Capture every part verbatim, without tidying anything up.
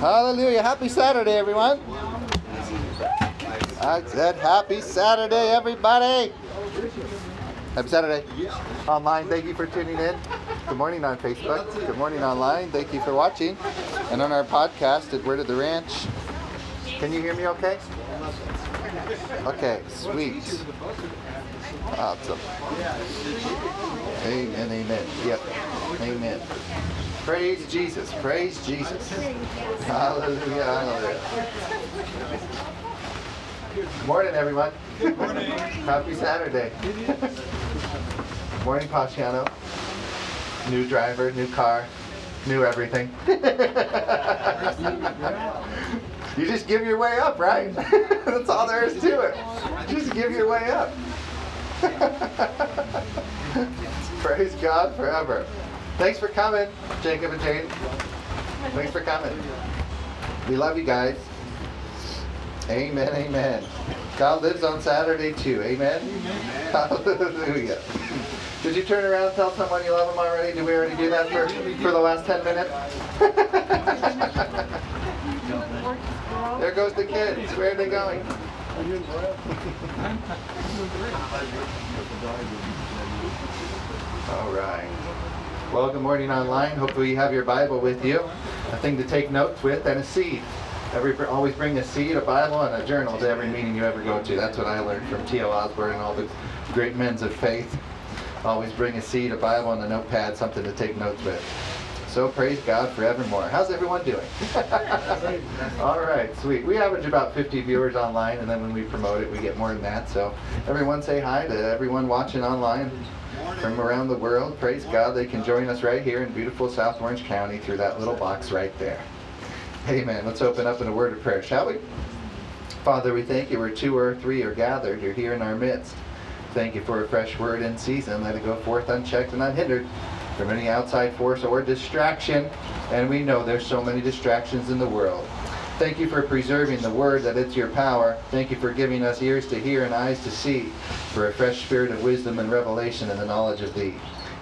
Hallelujah. Happy Saturday, everyone. I said happy Saturday, everybody. Happy Saturday. Online, thank you for tuning in. Good morning on Facebook. Good morning online. Thank you for watching. And on our podcast at Word of the Ranch. Can you hear me okay? Okay, sweet. Awesome. Amen, amen. Yep. Amen. Praise Jesus. Praise Jesus. Hallelujah. Hallelujah. Good morning, everyone. Good morning. Happy Saturday. Good morning, Paciano. New driver, new car, new everything. You just give your way up, right? That's all there is to it. Just give your way up. Praise God forever. Thanks for coming, Jacob and Jane. Thanks for coming. We love you guys. Amen, amen. God lives on Saturday too. Amen? Amen. Hallelujah. Did you turn around and tell someone you love them already? Did we already do that for, for the last ten minutes? There goes the kids. Where are they going? All right. Well, good morning online. Hopefully you have your Bible with you. A thing to take notes with and a seed. Every, always bring a seed, a Bible, and a journal to every meeting you ever go to. That's what I learned from T O Osborne and all the great men of faith. Always bring a seed, a Bible, and a notepad, something to take notes with. So praise God forevermore. How's everyone doing? All right, sweet. We average about fifty viewers online, and then when we promote it, we get more than that. So everyone say hi to everyone watching online from around the world. Praise God. They can join us right here in beautiful South Orange County through that little box right there. Amen. Let's open up in a word of prayer, shall we? Father, we thank you where two or three are gathered. You're here in our midst. Thank you for a fresh word in season. Let it go forth unchecked and unhindered from any outside force or distraction, and we know there's so many distractions in the world. Thank you for preserving the word, that it's your power. Thank you for giving us ears to hear and eyes to see, for a fresh spirit of wisdom and revelation and the knowledge of thee.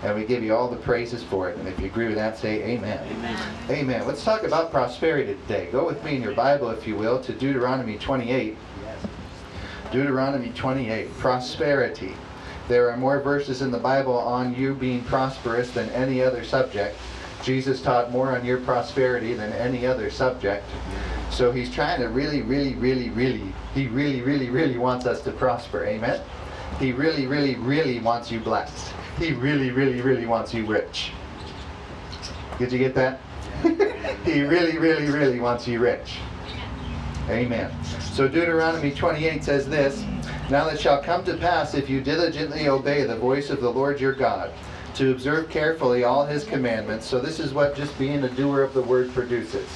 And we give you all the praises for it. And if you agree with that, say amen. Amen. Amen. Let's talk about prosperity today. Go with me in your Bible, if you will, to Deuteronomy twenty-eight. Deuteronomy twenty-eight, prosperity. There are more verses in the Bible on you being prosperous than any other subject. Jesus taught more on your prosperity than any other subject. So he's trying to really, really, really, really, he really, really, really wants us to prosper. Amen? He really, really, really wants you blessed. He really, really, really wants you rich. Did you get that? He really, really, really wants you rich. Amen. So Deuteronomy twenty-eight says this, "Now it shall come to pass, if you diligently obey the voice of the Lord your God, to observe carefully all his commandments." So this is what just being a doer of the word produces.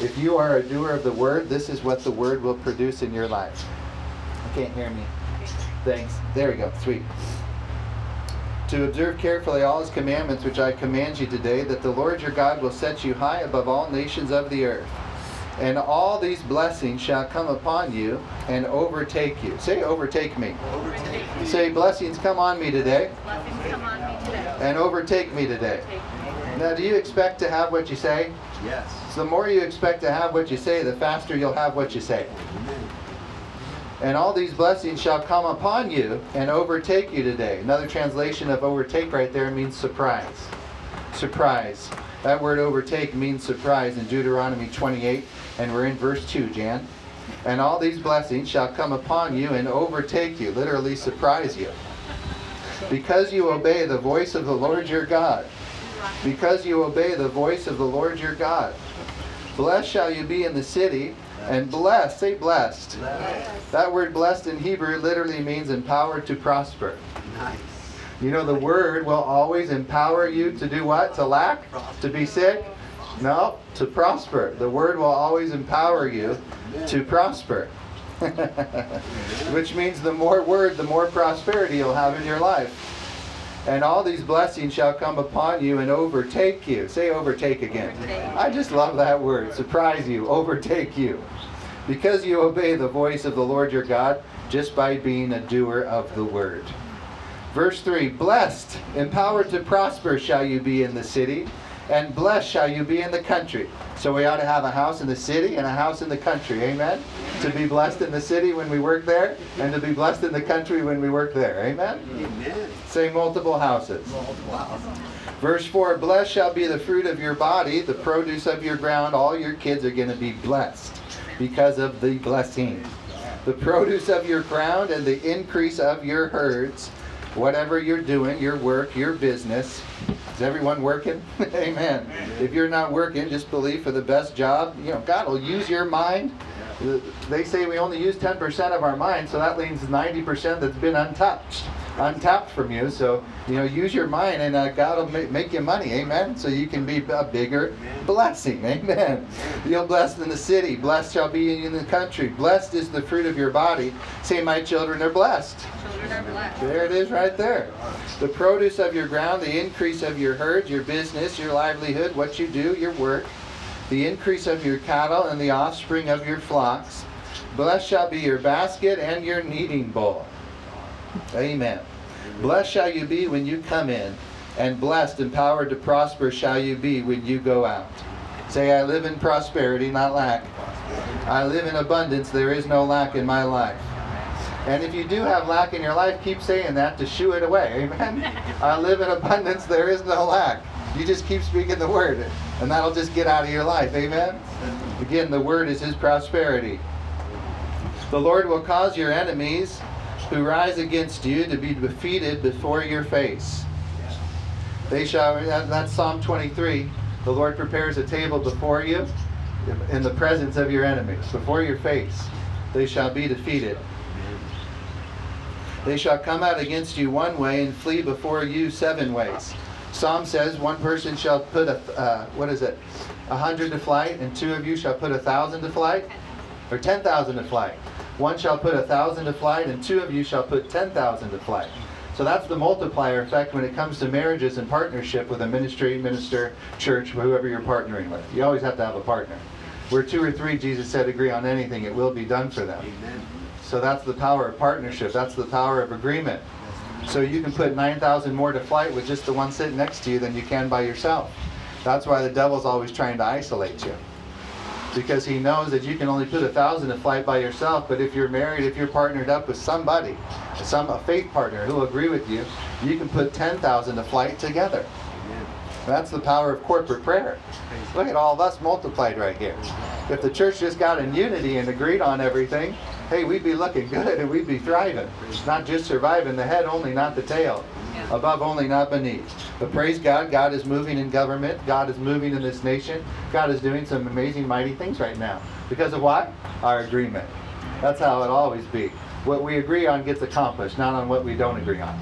If you are a doer of the word, this is what the word will produce in your life. I can't hear me. Thanks. There we go. Sweet. "To observe carefully all his commandments, which I command you today, that the Lord your God will set you high above all nations of the earth. And all these blessings shall come upon you and overtake you." Say, overtake me. Overtake me. Say, blessings come on me today. Blessings come on me today. And overtake me today. Overtake me. Now, do you expect to have what you say? Yes. So the more you expect to have what you say, the faster you'll have what you say. Amen. "And all these blessings shall come upon you and overtake you today." Another translation of overtake right there means surprise. Surprise. That word overtake means surprise in Deuteronomy twenty-eight. And we're in verse two, Jan. "And all these blessings shall come upon you and overtake you," literally surprise you, "because you obey the voice of the Lord your God." Because you obey the voice of the Lord your God. "Blessed shall you be in the city," and blessed, say blessed. Blessed. That word blessed in Hebrew literally means empowered to prosper. Nice. You know, the word will always empower you to do what? To lack? To be sick? No, to prosper. The word will always empower you to prosper. Which means the more word, the more prosperity you'll have in your life. "And all these blessings shall come upon you and overtake you." Say overtake again. Overtake. I just love that word. Surprise you. Overtake you. "Because you obey the voice of the Lord your God," just by being a doer of the word. Verse three, "Blessed, empowered to prosper shall you be in the city, and blessed shall you be in the country. So we ought to have a house in the city and a house in the country. Amen? To be blessed in the city when we work there, and to be blessed in the country when we work there. Amen? Amen. Say multiple houses. Multiple houses. Verse four, blessed shall be the fruit of your body, the produce of your ground. All your kids are going to be blessed because of the blessing. The produce of your ground and the increase of your herds. Whatever you're doing, your work, your business. Is everyone working? Amen. Amen. If you're not working, just believe for the best job. You know, God will use your mind. They say we only use ten percent of our mind, so that leaves ninety percent that's been untouched, untapped from you. So, you know, use your mind, and uh, God will make, make you money. Amen. So you can be a bigger blessing. Amen. You're blessed in the city. Blessed shall be in the country. Blessed is the fruit of your body. Say, my children are blessed. Children are blessed. There it is right there. The produce of your ground, the increase of your herd, your business, your livelihood, what you do, your work. The increase of your cattle and the offspring of your flocks. Blessed shall be your basket and your kneading bowl. Amen. Blessed shall you be when you come in, and blessed, empowered to prosper shall you be when you go out. Say, I live in prosperity, not lack. I live in abundance, there is no lack in my life. And if you do have lack in your life, keep saying that to shoo it away. Amen. I live in abundance, there is no lack. You just keep speaking the word, and that'll just get out of your life. Amen? Again, the word is his prosperity. The Lord will cause your enemies who rise against you to be defeated before your face. They shall, that's Psalm twenty-three. The Lord prepares a table before you in the presence of your enemies. Before your face, they shall be defeated. They shall come out against you one way and flee before you seven ways. Psalm says, one person shall put a, uh, what is it, a hundred to flight, and two of you shall put a thousand to flight, or ten thousand to flight. One shall put a thousand to flight, and two of you shall put ten thousand to flight. So that's the multiplier effect when it comes to marriages and partnership with a ministry, minister, church, whoever you're partnering with. You always have to have a partner. Where two or three, Jesus said, agree on anything, it will be done for them. So that's the power of partnership. That's the power of agreement. So you can put nine thousand more to flight with just the one sitting next to you than you can by yourself. That's why the devil's always trying to isolate you. Because he knows that you can only put one thousand to flight by yourself, but if you're married, if you're partnered up with somebody, some a faith partner who will agree with you, you can put ten thousand to flight together. That's the power of corporate prayer. Look at all of us multiplied right here. If the church just got in unity and agreed on everything, hey, we'd be looking good and we'd be thriving. It's not just surviving, the head only, not the tail. Yeah. Above only, not beneath. But praise God, God is moving in government. God is moving in this nation. God is doing some amazing, mighty things right now. Because of what? Our agreement. That's how it always be. What we agree on gets accomplished, not on what we don't agree on.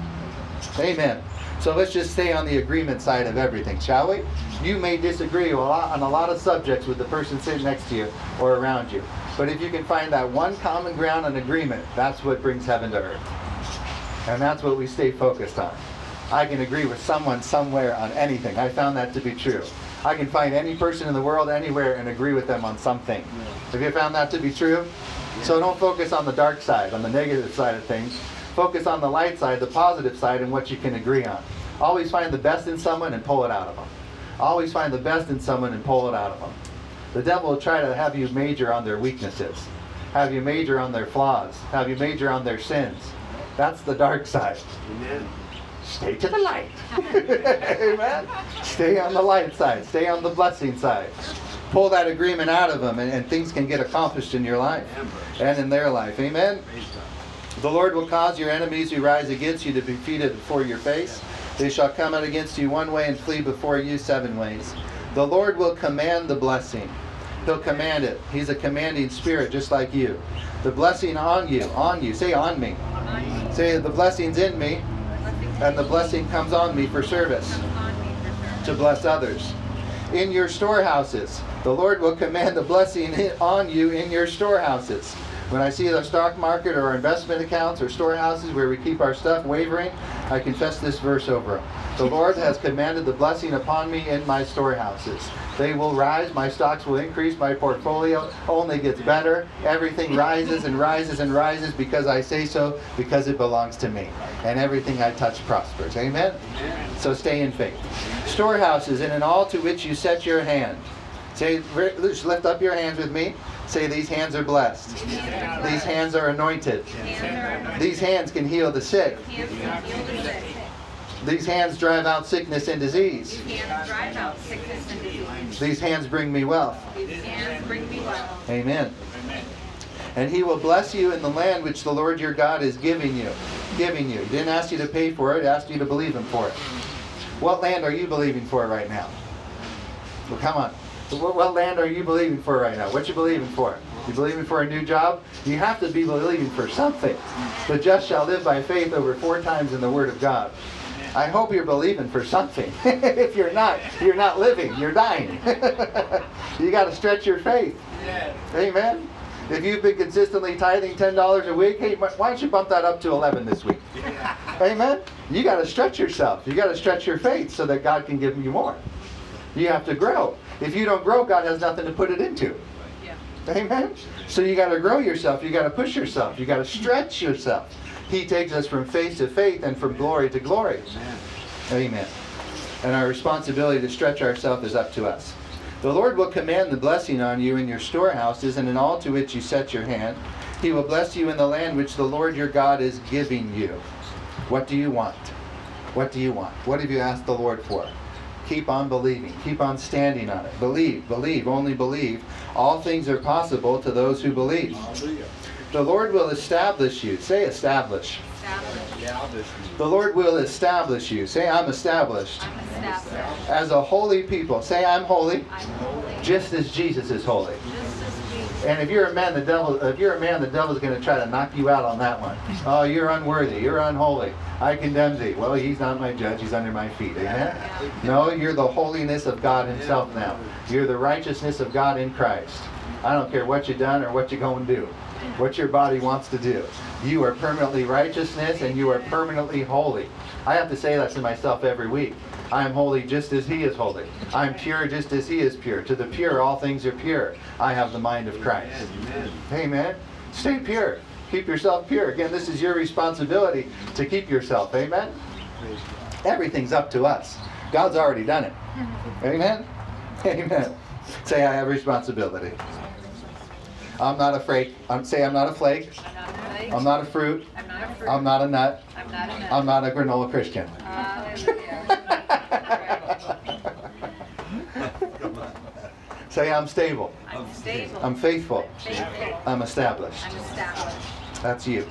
Amen. So let's just stay on the agreement side of everything, shall we? You may disagree a lot, on a lot of subjects with the person sitting next to you or around you. But if you can find that one common ground and agreement, that's what brings heaven to earth. And that's what we stay focused on. I can agree with someone somewhere on anything. I found that to be true. I can find any person in the world anywhere and agree with them on something. Have you found that to be true? So don't focus on the dark side, on the negative side of things. Focus on the light side, the positive side, and what you can agree on. Always find the best in someone and pull it out of them. Always find the best in someone and pull it out of them. The devil will try to have you major on their weaknesses, have you major on their flaws, have you major on their sins. That's the dark side. Amen. Stay to the light. Amen. Stay on the light side. Stay on the blessing side. Pull that agreement out of them, and, and things can get accomplished in your life and in their life. Amen. The Lord will cause your enemies who rise against you to be defeated before your face. They shall come out against you one way and flee before you seven ways. The Lord will command the blessing. He'll command it. He's a commanding spirit just like you. The blessing on you, on you. Say on me. On me. Say the blessing's in me, and the blessing comes on me for service, to bless others. In your storehouses, the Lord will command the blessing on you in your storehouses. When I see the stock market or our investment accounts or storehouses where we keep our stuff wavering, I confess this verse over them. The Lord has commanded the blessing upon me in my storehouses. They will rise, my stocks will increase, my portfolio only gets better. Everything rises and rises and rises because I say so, because it belongs to me. And everything I touch prospers. Amen? So stay in faith. Storehouses, and in all to which you set your hand. Say, lift up your hands with me. Say, these hands are blessed. These hands are anointed. These hands can heal the sick. These hands drive out sickness and disease. These hands bring me wealth. Amen. And he will bless you in the land which the Lord your God is giving you. Giving you. He didn't ask you to pay for it. He asked you to believe him for it. What land are you believing for right now? Well, come on. What, what land are you believing for right now? What you believing for? You believing for a new job? You have to be believing for something. The just shall live by faith over four times in the Word of God. I hope you're believing for something. If you're not, you're not living. You're dying. You got to stretch your faith. Amen? If you've been consistently tithing ten dollars a week, hey, why don't you bump that up to eleven this week? Amen? You got to stretch yourself. You got to stretch your faith so that God can give you more. You have to grow. If you don't grow, God has nothing to put it into. Yeah. Amen? So you got to grow yourself. You got to push yourself. You got to stretch yourself. He takes us from faith to faith and from glory to glory. Amen. Amen. And our responsibility to stretch ourselves is up to us. The Lord will command the blessing on you in your storehouses and in all to which you set your hand. He will bless you in the land which the Lord your God is giving you. What do you want? What do you want? What have you asked the Lord for? Keep on believing. Keep on standing on it. Believe, believe, only believe. All things are possible to those who believe. Hallelujah. The Lord will establish you. Say establish. Establish. The Lord will establish you. Say I'm established. I'm established. As a holy people. Say I'm holy. I'm holy. Just as Jesus is holy. Just as Jesus. And if you're a man, the devil if you're a man, the devil's going to try to knock you out on that one. Oh, you're unworthy. You're unholy. I condemn thee. Well, he's not my judge. He's under my feet. Amen? No, you're the holiness of God himself now. You're the righteousness of God in Christ. I don't care what you've done or what you're going to do. What your body wants to do. You are permanently righteousness and you are permanently holy. I have to say that to myself every week. I am holy just as he is holy. I am pure just as he is pure. To the pure, all things are pure. I have the mind of Christ. Amen. Amen. Stay pure. Keep yourself pure. Again, this is your responsibility to keep yourself. Amen? Everything's up to us. God's already done it. Amen? Amen. Say, I have responsibility. I'm not a flake. I'm, say I'm not a flake. I'm not a, flake. I'm not a fruit. I'm not a, fruit. I'm not a nut. I'm not a nut. I'm not a granola Christian. Say I'm stable. I'm stable. I'm faithful. I'm, faithful. I'm, established. I'm established. That's you.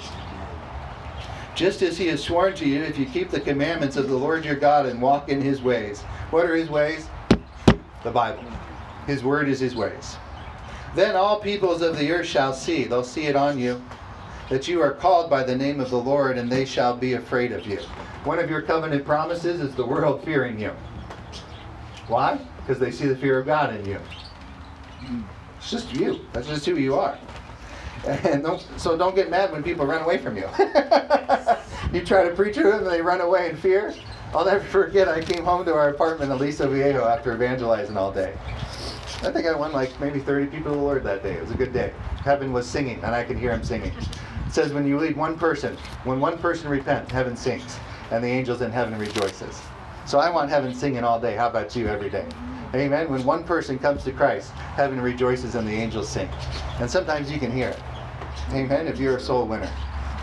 Just as he has sworn to you, if you keep the commandments of the Lord your God and walk in his ways. What are his ways? The Bible. His word is his ways. Then all peoples of the earth shall see, they'll see it on you, that you are called by the name of the Lord, and they shall be afraid of you. One of your covenant promises is the world fearing you. Why? Because they see the fear of God in you. It's just you. That's just who you are. And don't, so don't get mad when people run away from you. You try to preach to them and they run away in fear. I'll never forget, I came home to our apartment in Lisa Viejo after evangelizing all day. I think I won like maybe thirty people to the Lord that day. It was a good day. Heaven was singing, and I could hear him singing. It says when you lead one person, when one person repents, heaven sings, and the angels in heaven rejoices. So I want heaven singing all day. How about you every day? Amen? When one person comes to Christ, heaven rejoices and the angels sing. And sometimes you can hear it. Amen? If you're a soul winner.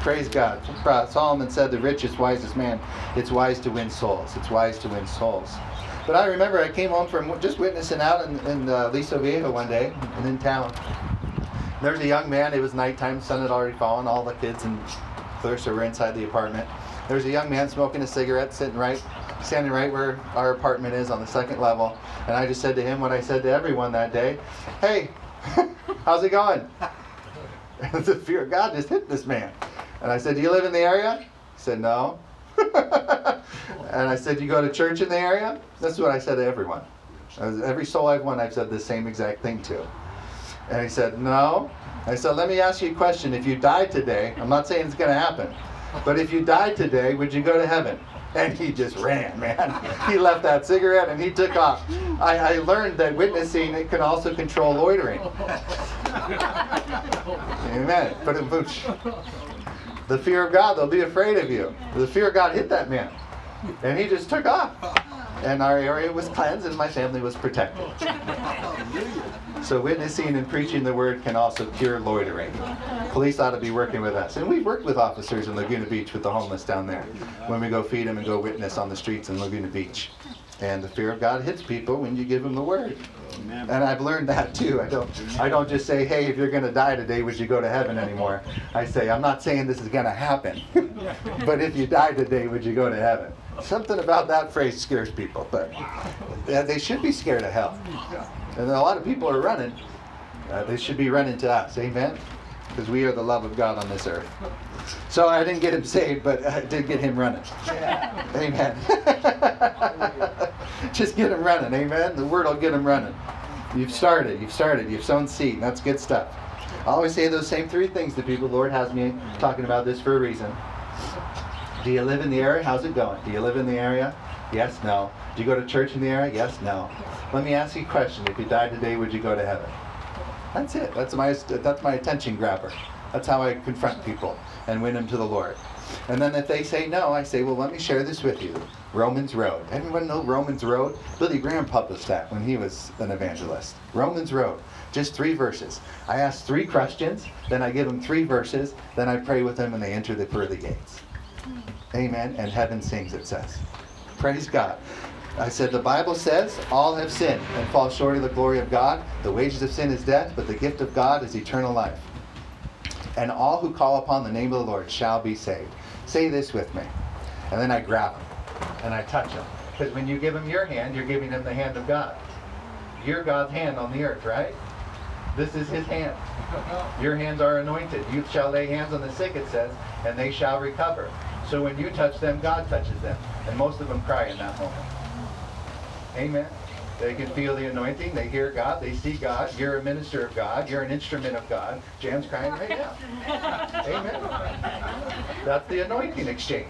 Praise God. Solomon said, the richest, wisest man, it's wise to win souls. It's wise to win souls. But I remember I came home from just witnessing out in, in uh, Liso Viejo one day, and in town. There was a young man, it was nighttime, the sun had already fallen, all the kids and Clarissa were inside the apartment. There was a young man smoking a cigarette, sitting right, standing right where our apartment is on the second level. And I just said to him what I said to everyone that day, hey, how's it going? And the fear of God just hit this man. And I said, do you live in the area? He said, no. And I said, you go to church in the area? That's what I said to everyone. Every soul I've won, I've said the same exact thing to. And he said, no. I said, let me ask you a question. If you died today, I'm not saying it's going to happen, but if you died today, would you go to heaven? And he just ran, man. He left that cigarette and he took off. I, I learned that witnessing, it can also control loitering. Amen. Put it in booch. The fear of God, they'll be afraid of you. The fear of God hit that man. And he just took off. And our area was cleansed and my family was protected. So witnessing and preaching the word can also cure loitering. Police ought to be working with us. And we've worked with officers in Laguna Beach with the homeless down there when we go feed them and go witness on the streets in Laguna Beach. And the fear of God hits people when you give them the word. Amen. And I've learned that too. I don't I don't just say, hey, if you're going to die today, would you go to heaven anymore? I say, I'm not saying this is going to happen. But if you die today, would you go to heaven? Something about that phrase scares people. But they should be scared of hell. And a lot of people are running. Uh, they should be running to us. Amen? Because we are the love of God on this earth. So I didn't get him saved, but I did get him running. Yeah. Amen. Just get him running. Amen. The word will get him running. You've started. You've started. You've sown seed. That's good stuff. I always say those same three things to people. Lord has me talking about this for a reason. Do you live in the area? How's it going? Do you live in the area? Yes, no. Do you go to church in the area? Yes, no. Let me ask you a question. If you died today, would you go to heaven? That's it. That's my that's my attention grabber. That's how I confront people and win them to the Lord. And then if they say no, I say, well, let me share this with you. Romans Road. Everyone know Romans Road? Billy Graham published that when he was an evangelist. Romans Road. Just three verses. I ask three questions, then I give them three verses, then I pray with them and they enter the pearly gates. Amen. And heaven sings, it says. Praise God. I said, the Bible says, all have sinned and fall short of the glory of God. The wages of sin is death, but the gift of God is eternal life. And all who call upon the name of the Lord shall be saved. Say this with me. And then I grab them and I touch them. Because when you give them your hand, you're giving them the hand of God. You're God's hand on the earth, right? This is his hand. Your hands are anointed. You shall lay hands on the sick, it says, and they shall recover. So when you touch them, God touches them. And most of them cry in that moment. Amen. They can feel the anointing. They hear God. They see God. You're a minister of God. You're an instrument of God. Jan's crying right now. Amen. That's the anointing exchange.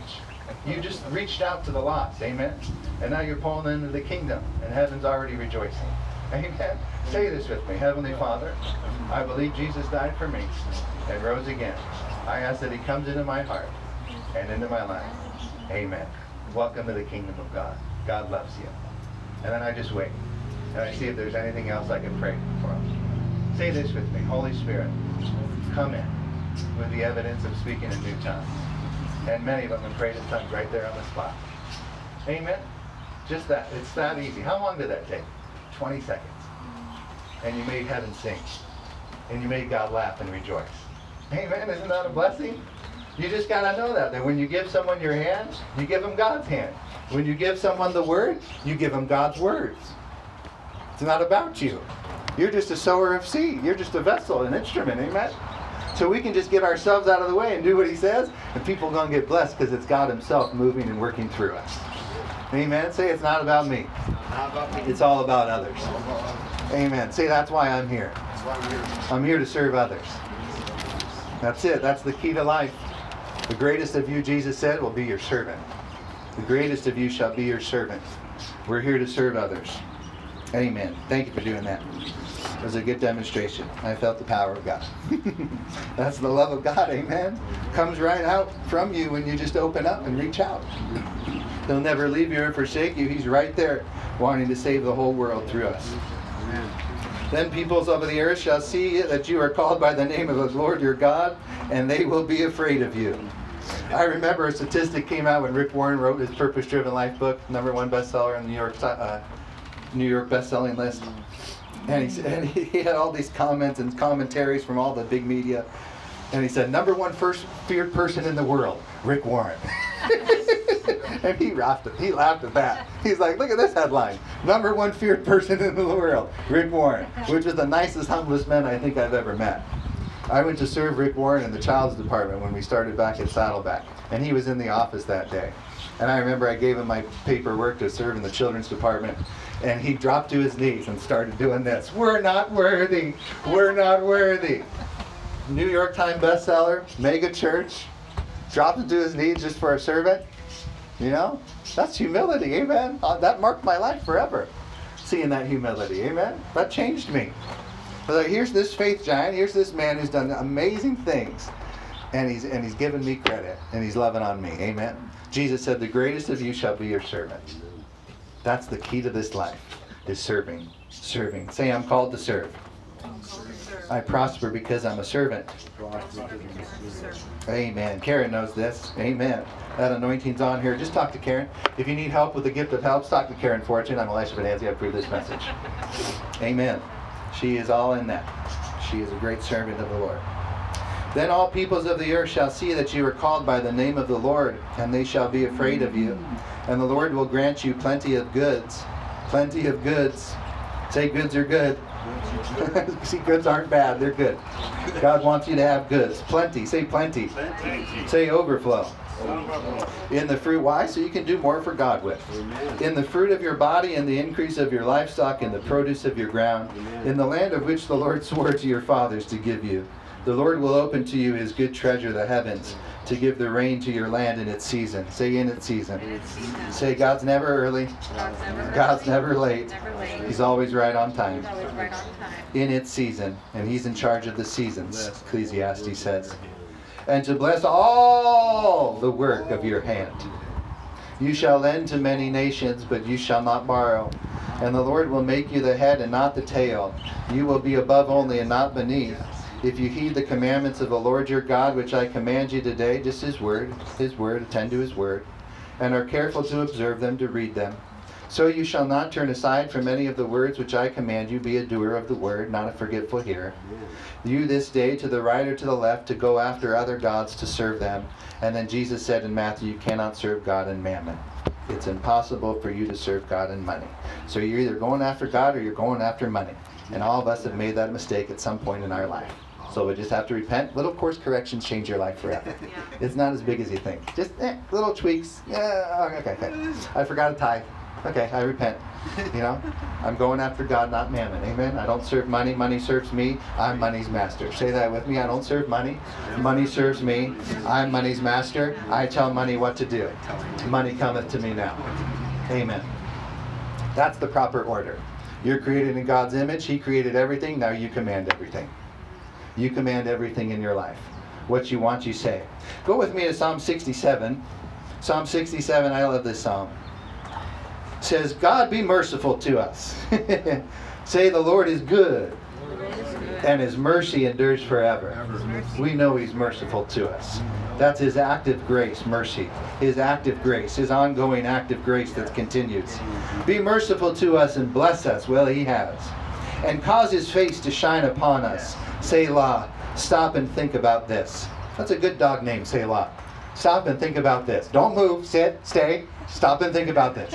You just reached out to the lost. Amen. And now you're pulling into the kingdom. And heaven's already rejoicing. Amen. Say this with me. Heavenly Father, I believe Jesus died for me and rose again. I ask that he comes into my heart and into my life. Amen. Welcome to the kingdom of God. God loves you. And then I just wait. And I see if there's anything else I can pray for them. Say this with me. Holy Spirit, come in with the evidence of speaking in new tongues. And many of them have prayed in tongues right there on the spot. Amen? Just that. It's that easy. How long did that take? twenty seconds. And you made heaven sing. And you made God laugh and rejoice. Amen? Isn't that a blessing? You just got to know that, that when you give someone your hand, you give them God's hand. When you give someone the word, you give them God's words. It's not about you. You're just a sower of seed. You're just a vessel, an instrument. Amen? So we can just get ourselves out of the way and do what he says, and people are going to get blessed because it's God himself moving and working through us. Amen? Say, it's not about me. It's all about others. Amen. Say, that's why I'm here. I'm here to serve others. That's it. That's the key to life. The greatest of you, Jesus said, will be your servant. The greatest of you shall be your servant. We're here to serve others. Amen. Thank you for doing that. It was a good demonstration. I felt the power of God. That's the love of God. Amen. Comes right out from you when you just open up and reach out. He'll never leave you or forsake you. He's right there wanting to save the whole world through us. Amen. Then peoples over the earth shall see that you are called by the name of the Lord your God, and they will be afraid of you. I remember a statistic came out when Rick Warren wrote his Purpose Driven Life book, number one bestseller on the New York uh, New York best-selling list. And he, and he had all these comments and commentaries from all the big media. And he said, number one first feared person in the world, Rick Warren. And he laughed at, he laughed at that. He's like, look at this headline. Number one feared person in the world, Rick Warren, which is the nicest, humblest man I think I've ever met. I went to serve Rick Warren in the child's department when we started back at Saddleback. And he was in the office that day. And I remember I gave him my paperwork to serve in the children's department. And he dropped to his knees and started doing this. We're not worthy. We're not worthy. New York Times bestseller, mega church. Dropped to his knees just for a servant. You know, that's humility, amen? Uh, that marked my life forever, seeing that humility, amen? That changed me. I was like, here's this faith giant, here's this man who's done amazing things, and he's and he's giving me credit, and he's loving on me, amen? Jesus said, the greatest of you shall be your servant. That's the key to this life, is serving, serving. Say, I'm called to serve. I prosper because I'm a servant. Amen. Karen knows this. Amen. That anointing's on here. Just talk to Karen. If you need help with the gift of helps, talk to Karen Fortune. I'm Elisha Benanzi. I approve this message. Amen. She is all in that. She is a great servant of the Lord. Then all peoples of the earth shall see that you are called by the name of the Lord, and they shall be afraid of you. And the Lord will grant you plenty of goods. Plenty of goods. Say goods are good. See, goods aren't bad, they're good. God wants you to have goods. Plenty. Say plenty. Plenty. Say overflow. overflow. In the fruit, why? So you can do more for God with. Amen. In the fruit of your body, in the increase of your livestock, in the produce of your ground, Amen. In the land of which the Lord swore to your fathers to give you. The Lord will open to you his good treasure, the heavens, to give the rain to your land in its season. Say in its season. In its season. Say God's never early. God's never, God's never late. Never late. He's always right on time. He's always right on time. In its season. And he's in charge of the seasons, Ecclesiastes says. And to bless all the work of your hand. You shall lend to many nations, but you shall not borrow. And the Lord will make you the head and not the tail. You will be above only and not beneath. If you heed the commandments of the Lord your God, which I command you today, just his word, his word, attend to his word, and are careful to observe them, to read them. So you shall not turn aside from any of the words which I command you, be a doer of the word, not a forgetful hearer. You this day to the right or to the left, to go after other gods to serve them. And then Jesus said in Matthew, you cannot serve God and mammon. It's impossible for you to serve God and money. So you're either going after God or you're going after money. And all of us have made that mistake at some point in our life. So we just have to repent. Little course corrections change your life forever. Yeah. It's not as big as you think. Just eh, little tweaks. Yeah, okay, okay. I forgot a tithe. Okay, I repent. You know, I'm going after God, not mammon. Amen. I don't serve money. Money serves me. I'm money's master. Say that with me. I don't serve money. Money serves me. I'm money's master. I tell money what to do. Money cometh to me now. Amen. That's the proper order. You're created in God's image. He created everything. Now you command everything. You command everything in your life. What you want, you say. Go with me to Psalm sixty-seven. Psalm sixty-seven, I love this psalm. It says, God be merciful to us. Say, the Lord is good, and his mercy endures forever. We know he's merciful to us. That's his active grace, mercy. His active grace, his ongoing active grace that continues. Be merciful to us and bless us. Well, he has. And cause his face to shine upon us. Selah. Stop and think about this. That's a good dog name, Selah. Stop and think about this. Don't move, sit, stay. Stop and think about this.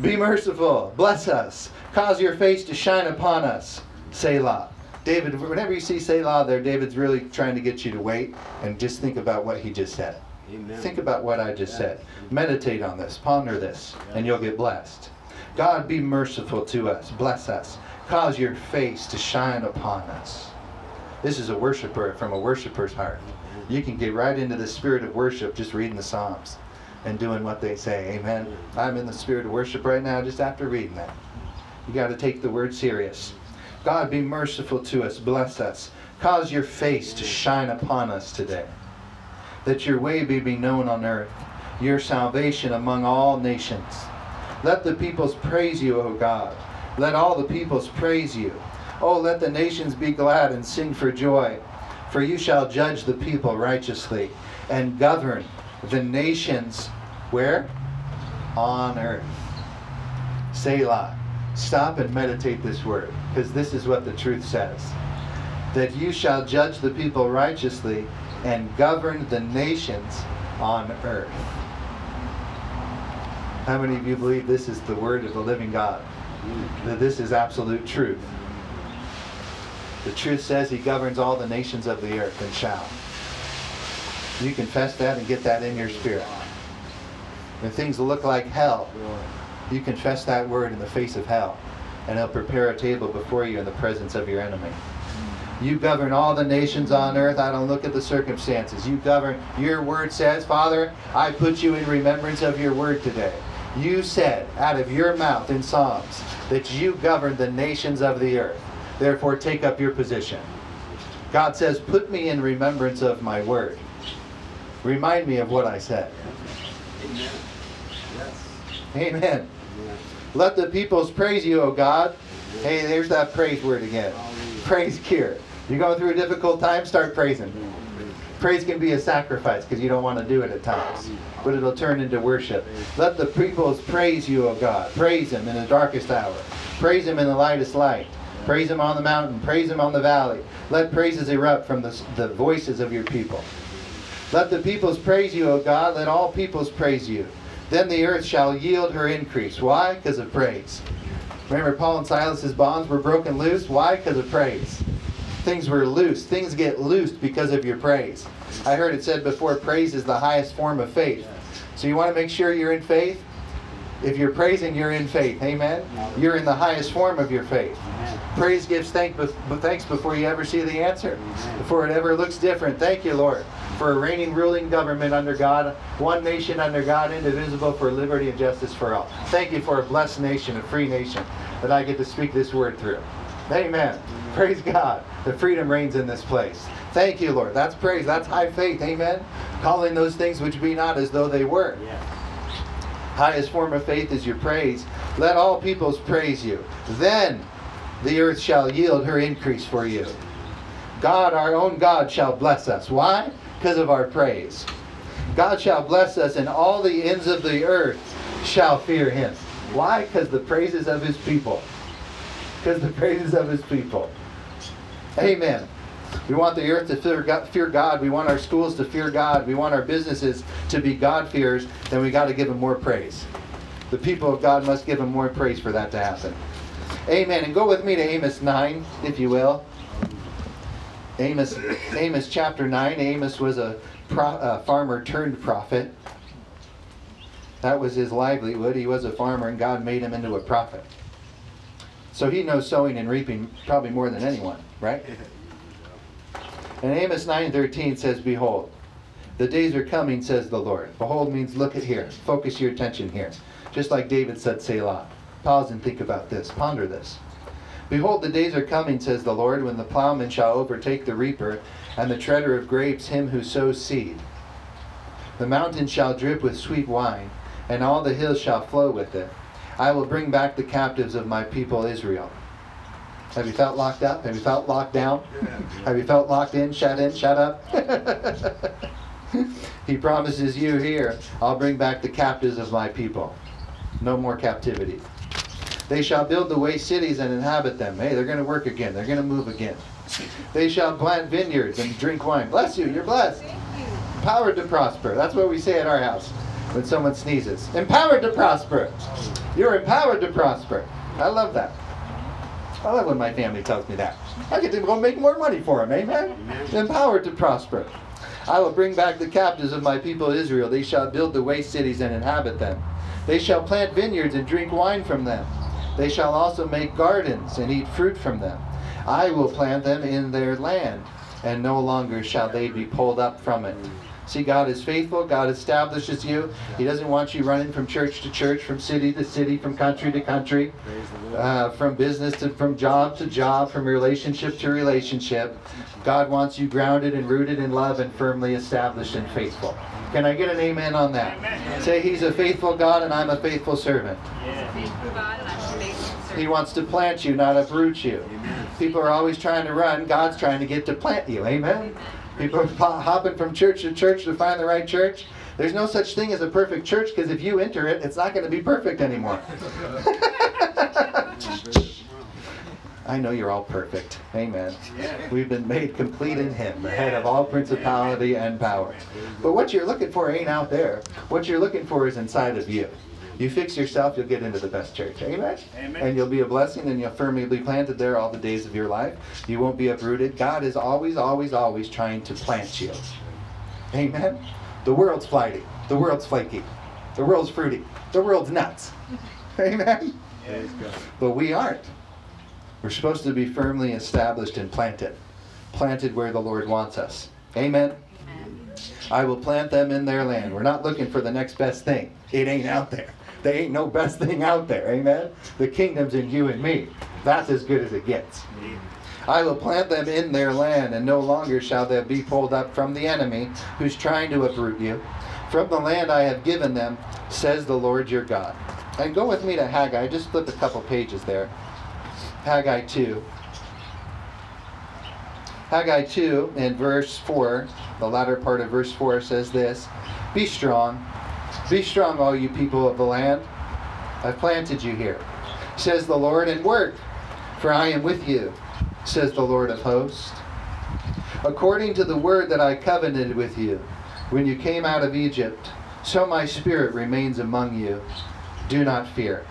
Be merciful. Bless us. Cause your face to shine upon us. Selah. David, whenever you see Selah there, David's really trying to get you to wait and just think about what he just said. Amen. Think about what I just yeah. said. Meditate on this. Ponder this. Yeah. And you'll get blessed. God be merciful to us. Bless us. Cause your face to shine upon us. This is a worshiper from a worshiper's heart. You can get right into the spirit of worship just reading the Psalms and doing what they say. Amen. I'm in the spirit of worship right now just after reading that. You got to take the word serious. God be merciful to us. Bless us. Cause your face to shine upon us today. That your way may be known on earth. Your salvation among all nations. Let the peoples praise you, O God. Let all the peoples praise you. Oh, let the nations be glad and sing for joy. For you shall judge the people righteously and govern the nations. Where? On earth. Selah. Stop and meditate this word, because this is what the truth says. That you shall judge the people righteously and govern the nations on earth. How many of you believe this is the word of the living God? That this is absolute truth. The truth says he governs all the nations of the earth and shall. You confess that and get that in your spirit. When things look like hell, you confess that word in the face of hell, and he'll prepare a table before you in the presence of your enemy. You govern all the nations on earth. I don't look at the circumstances. You govern. Your word says, Father, I put you in remembrance of your word today. You said out of your mouth in Psalms that you govern the nations of the earth. Therefore, take up your position. God says, put me in remembrance of my word. Remind me of what I said. Amen. Yes. Amen. Yes. Let the peoples praise you, O God. Yes. Hey, there's that praise word again. Hallelujah. Praise cure. You're going through a difficult time, start praising. Amen. Praise can be a sacrifice because you don't want to do it at times. But it'll turn into worship. Let the peoples praise you, O God. Praise him in the darkest hour. Praise him in the lightest light. Praise him on the mountain. Praise him on the valley. Let praises erupt from the, the voices of your people. Let the peoples praise you, O God. Let all peoples praise you. Then the earth shall yield her increase. Why? Because of praise. Remember, Paul and Silas's bonds were broken loose. Why? Because of praise. Things were loose. Things get loosed because of your praise. I heard it said before, praise is the highest form of faith. So you want to make sure you're in faith? If you're praising, you're in faith. Amen? You're in the highest form of your faith. Praise gives thank, thanks before you ever see the answer, before it ever looks different. Thank you, Lord, for a reigning, ruling government under God, one nation under God, indivisible, for liberty and justice for all. Thank you for a blessed nation, a free nation, that I get to speak this word through. Amen. Praise God. The freedom reigns in this place. Thank you, Lord. That's praise. That's high faith. Amen? Calling those things which be not as though they were. Highest form of faith is your praise. Let all peoples praise you. Then the earth shall yield her increase for you. God, our own God, shall bless us. Why? Because of our praise. God shall bless us, and all the ends of the earth shall fear him. Why? Because the praises of his people. Because the praises of his people. Amen. We want the earth to fear God. We want our schools to fear God. We want our businesses to be God-fearers. Then we got to give him more praise. The people of God must give him more praise for that to happen. Amen. And go with me to Amos nine, if you will. Amos, Amos chapter nine. Amos was a pro, uh, farmer turned prophet. That was his livelihood. He was a farmer, and God made him into a prophet. So he knows sowing and reaping probably more than anyone, right? And Amos nine thirteen says, Behold, the days are coming, says the Lord. Behold means look at here. Focus your attention here. Just like David said, Selah. Pause and think about this. Ponder this. Behold, the days are coming, says the Lord, when the plowman shall overtake the reaper, and the treader of grapes him who sows seed. The mountain shall drip with sweet wine, and all the hills shall flow with it. I will bring back the captives of my people Israel. Have you felt locked up? Have you felt locked down? Have you felt locked in, shut in, shut up? He promises you here, I'll bring back the captives of my people. No more captivity. They shall build the waste cities and inhabit them. Hey, they're going to work again. They're going to move again. They shall plant vineyards and drink wine. Bless you. You're blessed. Thank you. Empowered to prosper. That's what we say at our house when someone sneezes. Empowered to prosper. You're empowered to prosper. I love that. I love when my family tells me that. I get to go make more money for them, amen? Empowered to prosper. I will bring back the captives of my people Israel. They shall build the waste cities and inhabit them. They shall plant vineyards and drink wine from them. They shall also make gardens and eat fruit from them. I will plant them in their land, and no longer shall they be pulled up from it. See, God is faithful. God establishes you. He doesn't want you running from church to church, from city to city, from country to country, uh, from business to from job to job, from relationship to relationship. God wants you grounded and rooted in love and firmly established and faithful. Can I get an amen on that? Amen. Say, He's a faithful God and I'm a faithful servant. Yeah. He's a faithful God and I'm a faithful servant. He wants to plant you, not uproot you. Amen. People are always trying to run. God's trying to get to plant you. Amen. Amen. People are hopping from church to church to find the right church. There's no such thing as a perfect church because if you enter it, it's not going to be perfect anymore. I know you're all perfect. Amen. We've been made complete in Him, the head of all principality and power. But what you're looking for ain't out there. What you're looking for is inside of you. You fix yourself, you'll get into the best church. Amen? Amen. And you'll be a blessing, and you'll firmly be planted there all the days of your life. You won't be uprooted. God is always, always, always trying to plant you. Amen? The world's flighty. The world's flaky. The world's fruity. The world's nuts. Amen? Yeah, but we aren't. We're supposed to be firmly established and planted. planted where the Lord wants us. Amen? Amen. I will plant them in their land. We're not looking for the next best thing. It ain't out there. There ain't no best thing out there. Amen? The kingdom's in you and me. That's as good as it gets. I will plant them in their land, and no longer shall they be pulled up from the enemy who's trying to uproot you. From the land I have given them, says the Lord your God. And go with me to Haggai. Just flip a couple pages there. Haggai two. Haggai two in verse four, the latter part of verse four says this, Be strong, be strong all you people of the land. I've planted you here, says the Lord, and work, for I am with you, says the Lord of hosts. According to the word that I covenanted with you when you came out of Egypt, so my spirit remains among you. Do not fear.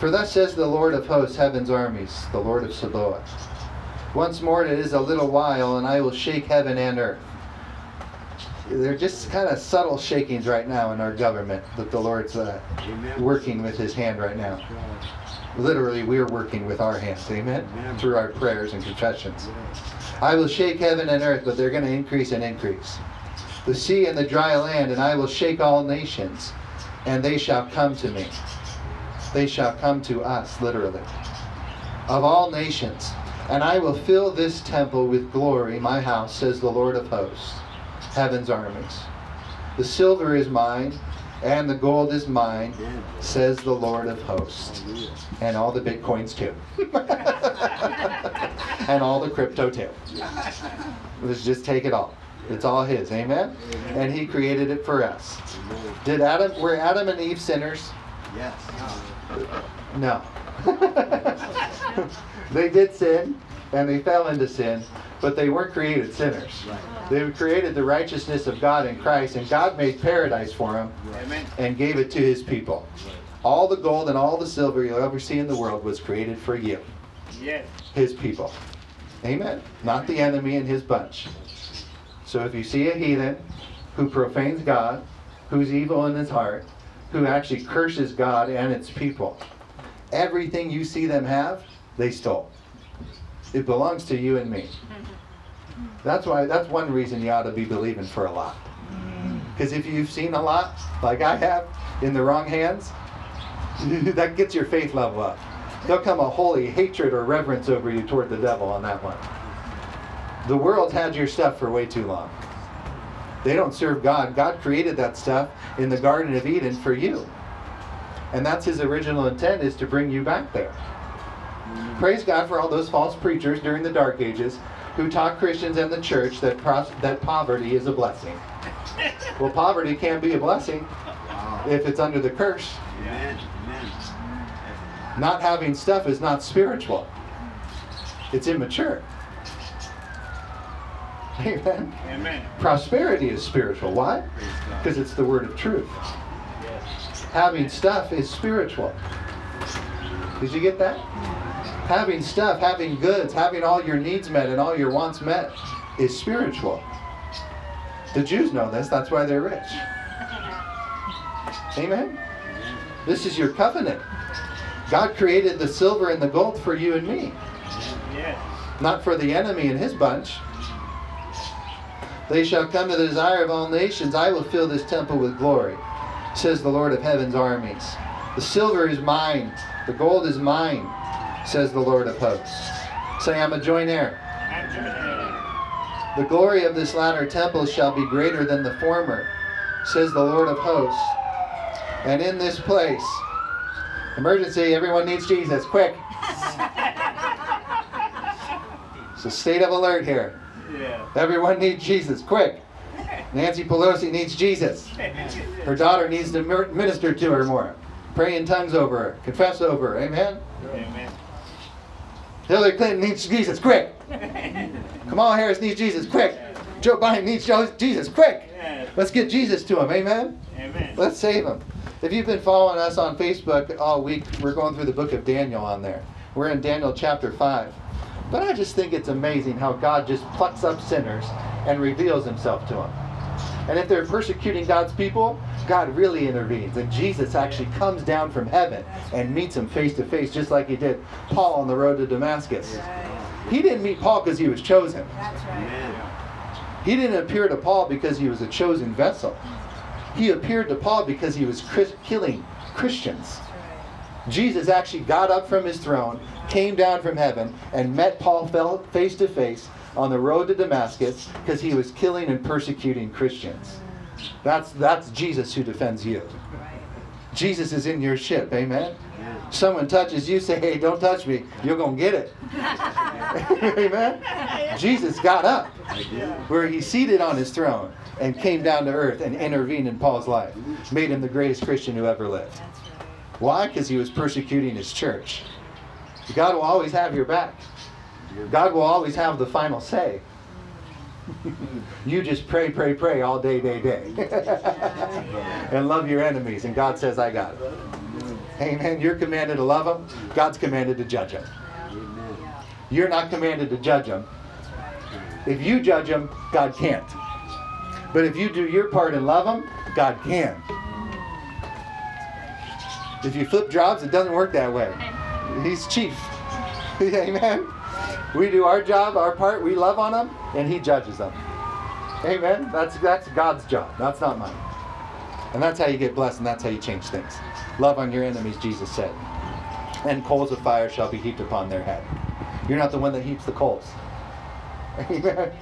For thus says the Lord of hosts, heaven's armies, the Lord of Sabaoth. Once more it is a little while, and I will shake heaven and earth. They're just kind of subtle shakings right now in our government that the Lord's uh, working with his hand right now. Literally, we're working with our hands, amen? amen, through our prayers and confessions. I will shake heaven and earth, but they're going to increase and increase. The sea and the dry land, and I will shake all nations, and they shall come to me. They shall come to us, literally. Of all nations. And I will fill this temple with glory, my house, says the Lord of hosts, heaven's armies. The silver is mine, and the gold is mine, says the Lord of hosts. And all the bitcoins, too. And all the crypto, too. Let's just take it all. It's all his, amen? amen? And he created it for us. Did Adam? Were Adam and Eve sinners? Yes. No. They did sin, and they fell into sin, but they weren't created sinners. Right. They were created the righteousness of God in Christ, and God made paradise for them right. and gave it to his people. Right. All the gold and all the silver you'll ever see in the world was created for you, yes. his people. Amen. Not the enemy and his bunch. So if you see a heathen who profanes God, who's evil in his heart, who actually curses God and its people, everything you see them have, they stole. It belongs to you and me. That's why. That's one reason you ought to be believing for a lot. Because if you've seen a lot, like I have, in the wrong hands, that gets your faith level up. There'll come a holy hatred or reverence over you toward the devil on that one. The world's had your stuff for way too long. They don't serve God. God created that stuff in the Garden of Eden for you. And that's his original intent, is to bring you back there. Mm-hmm. Praise God for all those false preachers during the Dark Ages who taught Christians and the church that pros- that poverty is a blessing. Well, poverty can't be a blessing if it's under the curse. Amen. Not having stuff is not spiritual. It's immature. Amen. Amen. Prosperity is spiritual. Why? Because it's the word of truth. Yes. Having stuff is spiritual. Did you get that? Having stuff, having goods, having all your needs met and all your wants met is spiritual. The Jews know this. That's why they're rich. Amen. This is your covenant. God created the silver and the gold for you and me. Yes. Not for the enemy and his bunch. They shall come to the desire of all nations. I will fill this temple with glory, says the Lord of heaven's armies. The silver is mine. The gold is mine, says the Lord of hosts. Say, I'm a joint heir. I'm joint heir. The glory of this latter temple shall be greater than the former, says the Lord of hosts. And in this place, emergency, everyone needs Jesus, quick. It's a state of alert here. Yeah. Everyone needs Jesus, quick. Nancy Pelosi needs Jesus. Her daughter needs to minister to her more. Pray in tongues over her. Confess over her. Amen? Amen. Hillary Clinton needs Jesus, quick. Kamala Harris needs Jesus, quick. Joe Biden needs Jesus, quick. Let's get Jesus to him. Amen? Amen. Let's save him. If you've been following us on Facebook all week, we're going through the book of Daniel on there. We're in Daniel chapter five. But I just think it's amazing how God just plucks up sinners and reveals himself to them. And if they're persecuting God's people, God really intervenes. And Jesus actually comes down from heaven and meets them face to face, just like he did Paul on the road to Damascus. He didn't meet Paul because he was chosen. That's right. Yeah. He didn't appear to Paul because he was a chosen vessel. He appeared to Paul because he was Chris- killing Christians. Right. Jesus actually got up from his throne, came down from heaven, and met Paul fell face to face on the road to Damascus because he was killing and persecuting Christians. That's that's Jesus who defends you. Jesus is in your ship, amen? Yeah. Someone touches you, say, hey, don't touch me. You're going to get it. Amen? Jesus got up where he's seated on his throne and came down to earth and intervened in Paul's life, made him the greatest Christian who ever lived. Why? Because he was persecuting his church. God will always have your back. God will always have the final say. You just pray, pray, pray all day, day, day. And love your enemies. And God says, I got it. Amen. You're commanded to love them. God's commanded to judge them. You're not commanded to judge them. If you judge them, God can't. But if you do your part and love them, God can. If you flip jobs, it doesn't work that way. He's chief. Amen. We do our job, our part, we love on them, and he judges them. Amen? That's that's God's job. That's not mine. And that's how you get blessed, and that's how you change things. Love on your enemies, Jesus said. And coals of fire shall be heaped upon their head. You're not the one that heaps the coals. Amen?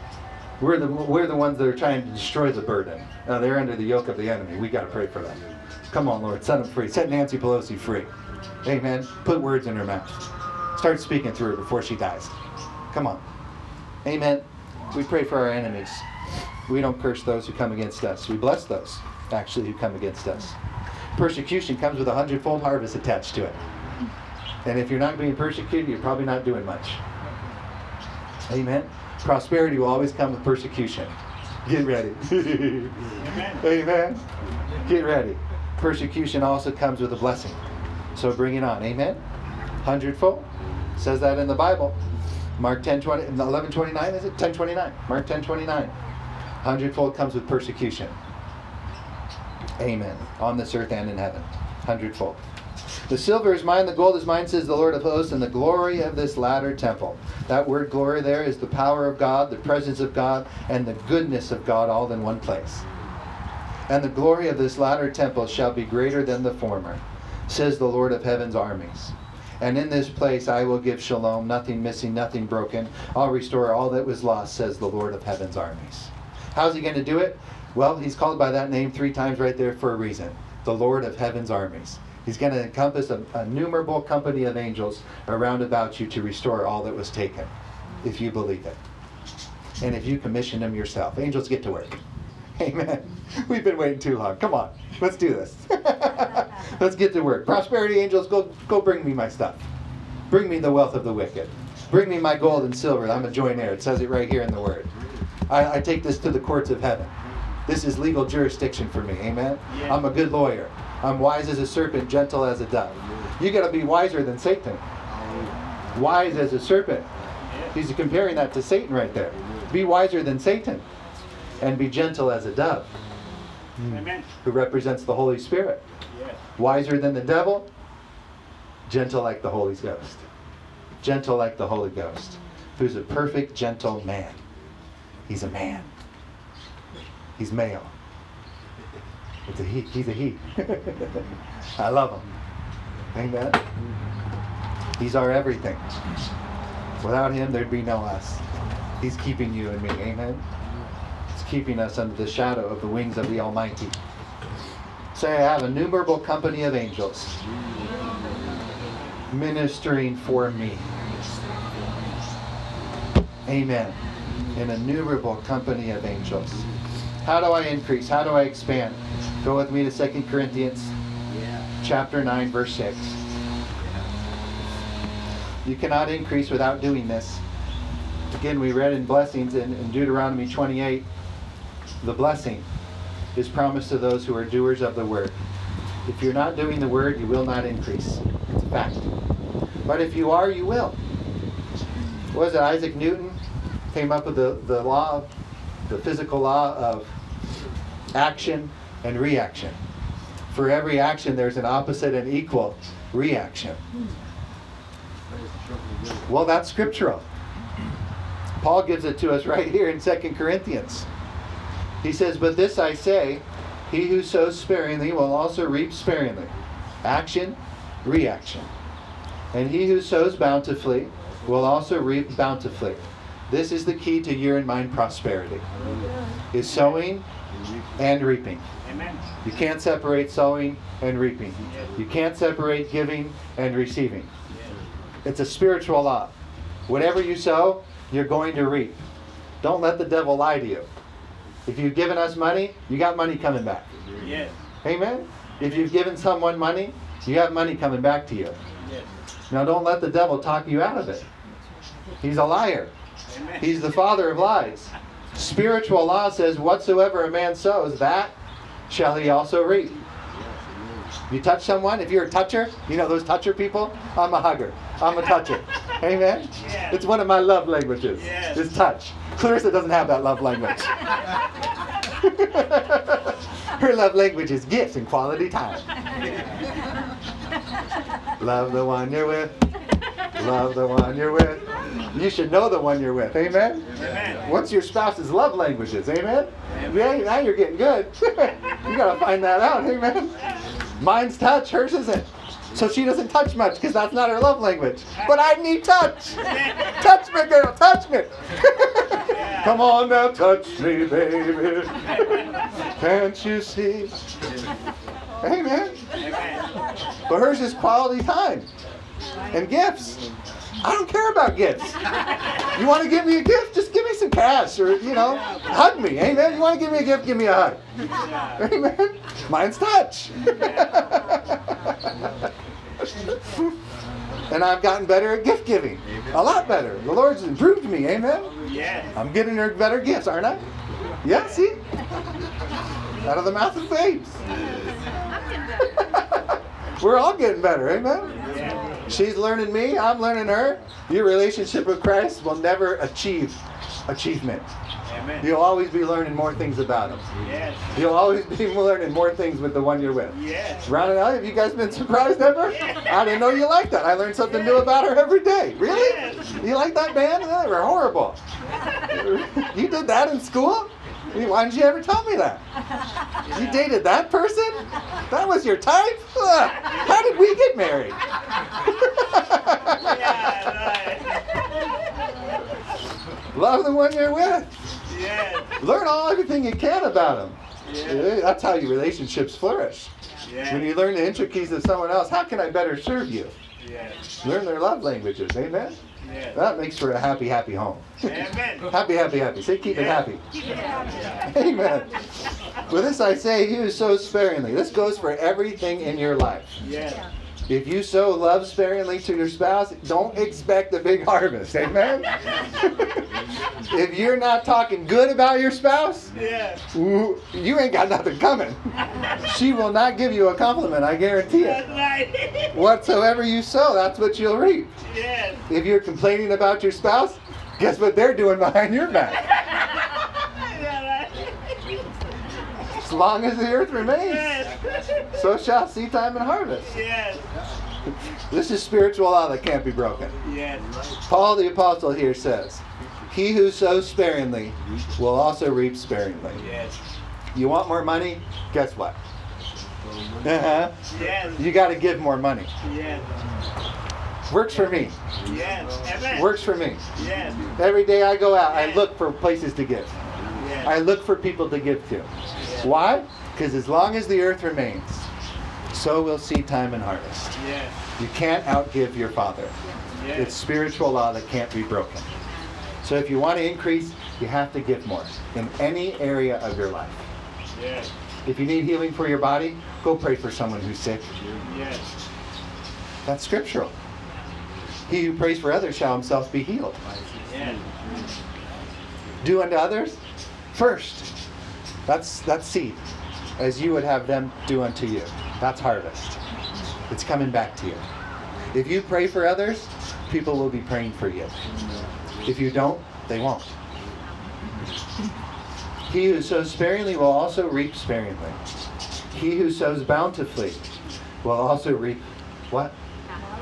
We're the, we're the ones that are trying to destroy the burden. Now, they're under the yoke of the enemy. We got to pray for them. Come on, Lord, set them free. Set Nancy Pelosi free. Amen? Put words in her mouth. Start speaking through her before she dies. Come on. Amen. We pray for our enemies. We don't curse those who come against us. We bless those, actually, who come against us. Persecution comes with a hundredfold harvest attached to it. And if you're not being persecuted, you're probably not doing much. Amen. Prosperity will always come with persecution. Get ready. Amen. Amen. Get ready. Persecution also comes with a blessing. So bring it on. Amen. Hundredfold. It says that in the Bible. Mark ten twenty, eleven twenty-nine, is it? ten twenty-nine. Mark ten twenty-nine. Hundredfold comes with persecution. Amen. On this earth and in heaven. Hundredfold. The silver is mine, the gold is mine, says the Lord of hosts, and the glory of this latter temple. That word glory there is the power of God, the presence of God, and the goodness of God all in one place. And the glory of this latter temple shall be greater than the former, says the Lord of heaven's armies. And in this place I will give shalom, nothing missing, nothing broken. I'll restore all that was lost, says the Lord of heaven's armies. How's he going to do it? Well, he's called by that name three times right there for a reason. The Lord of heaven's armies. He's going to encompass an innumerable company of angels around about you to restore all that was taken, if you believe it. And if you commission them yourself. Angels, get to work. Amen. We've been waiting too long. Come on. Let's do this. Let's get to work. Prosperity angels, go go bring me my stuff. Bring me the wealth of the wicked. Bring me my gold and silver. I'm a joint heir. It says it right here in the word. I, I take this to the courts of heaven. This is legal jurisdiction for me. Amen? Yeah. I'm a good lawyer. I'm wise as a serpent, gentle as a dove. You got to be wiser than Satan. Wise as a serpent. He's comparing that to Satan right there. Be wiser than Satan and be gentle as a dove. Amen. Who represents the Holy Spirit. Yes. Wiser than the devil, gentle like the Holy Ghost. Gentle like the Holy Ghost, who's a perfect, gentle man. He's a man. He's male. It's a he. He's a he. I love him. Amen. He's our everything. Without him, there'd be no us. He's keeping you and me. Amen. Keeping us under the shadow of the wings of the Almighty. Say, I have an innumerable company of angels ministering for me. Amen. An innumerable company of angels. How do I increase? How do I expand? Go with me to Second Corinthians chapter nine, verse six. You cannot increase without doing this. Again, we read in blessings in, in Deuteronomy twenty-eight. The blessing is promised to those who are doers of the word. If you're not doing the word, you will not increase. It's a fact. But if you are, you will. What was it? Isaac Newton came up with the, the law, the physical law of action and reaction. For every action, there's an opposite and equal reaction. Well, that's scriptural. Paul gives it to us right here in Second Corinthians. He says, "But this I say, he who sows sparingly will also reap sparingly." Action, reaction. "And he who sows bountifully will also reap bountifully." This is the key to your and mine prosperity, is sowing and reaping. Amen. You can't separate sowing and reaping. You can't separate giving and receiving. It's a spiritual law. Whatever you sow, you're going to reap. Don't let the devil lie to you. If you've given us money, you got money coming back. Yes. Amen? If you've given someone money, you have money coming back to you. Yes. Now don't let the devil talk you out of it. He's a liar. Amen. He's the father of lies. Spiritual law says, whatsoever a man sows, that shall he also reap. You touch someone, if you're a toucher, you know those toucher people? I'm a hugger. I'm a toucher. Amen? Yes. It's one of my love languages. Yes. It's touch. Clarissa doesn't have that love language. Her love language is gifts and quality time. Love the one you're with. Love the one you're with. You should know the one you're with. Amen? Amen. What's your spouse's love languages? Amen? Amen. Yeah, now you're getting good. You got to find that out. Amen? Mine's touch, hers isn't. So she doesn't touch much because that's not her love language. But I need touch. Touch me, girl. Touch me. Come on now, touch me, baby. Can't you see? Amen. But hers is quality time and gifts. I don't care about gifts. You want to give me a gift? Just give me some cash, or, you know, hug me. Amen. You want to give me a gift? Give me a hug. Amen. Mine's touch. And I've gotten better at gift giving. A lot better. The Lord's improved me. Amen. I'm getting her better gifts, aren't I? Yeah, see? Out of the mouth of babes. We're all getting better. Amen. She's learning me, I'm learning her. Your relationship with Christ will never achieve achievement. Amen. You'll always be learning more things about him. Yes. You'll always be learning more things with the one you're with. Yes. Ron and I, have you guys been surprised ever? Yes. I didn't know you liked that. I learned something yes. new about her every day. Really? Yes. You like that band? They were horrible. You did that in school? Why didn't you ever tell me that? Yeah. You dated that person? That was your type? Ugh. How did we get married? Yeah, right. Love the one you're with. Yeah. Learn all everything you can about them. Yeah. That's how your relationships flourish. Yeah. When you learn the intricacies of someone else, how can I better serve you? Yeah. Learn their love languages, amen? Yeah. That makes for a happy, happy home. Amen. Happy, happy, happy. Say, keep yeah. it happy. Keep it happy. Amen. Well, this I say, he who sows sparingly. This goes for everything in your life. Yeah. If you sow love sparingly to your spouse, don't expect a big harvest. Amen? If you're not talking good about your spouse, yeah. ooh, you ain't got nothing coming. She will not give you a compliment, I guarantee it. That's right. Whatsoever you sow, that's what you'll reap. Yes. If you're complaining about your spouse, guess what they're doing behind your back? Yeah, right. As long as the earth remains, yes. so shall seed time and harvest. Yes. This is spiritual law that can't be broken. Yes. Paul the Apostle here says, he who sows sparingly will also reap sparingly. Yes. You want more money? Guess what? Uh-huh. Yes. You got to give more money. Yes. Works for me. Yes. Works for me. Yes. Every day I go out, yes. I look for places to give. Yes. I look for people to give to. Yes. Why? Because as long as the earth remains, so will seed time and harvest. Yes. You can't outgive your Father. Yes. It's spiritual law that can't be broken. So if you want to increase, you have to give more in any area of your life. Yes. If you need healing for your body, go pray for someone who's sick. Yes. That's scriptural. He who prays for others shall himself be healed. Yes. Do unto others first. That's, that's seed. As you would have them do unto you. That's harvest. It's coming back to you. If you pray for others, people will be praying for you. If you don't, they won't. He who sows sparingly will also reap sparingly. He who sows bountifully will also reap what?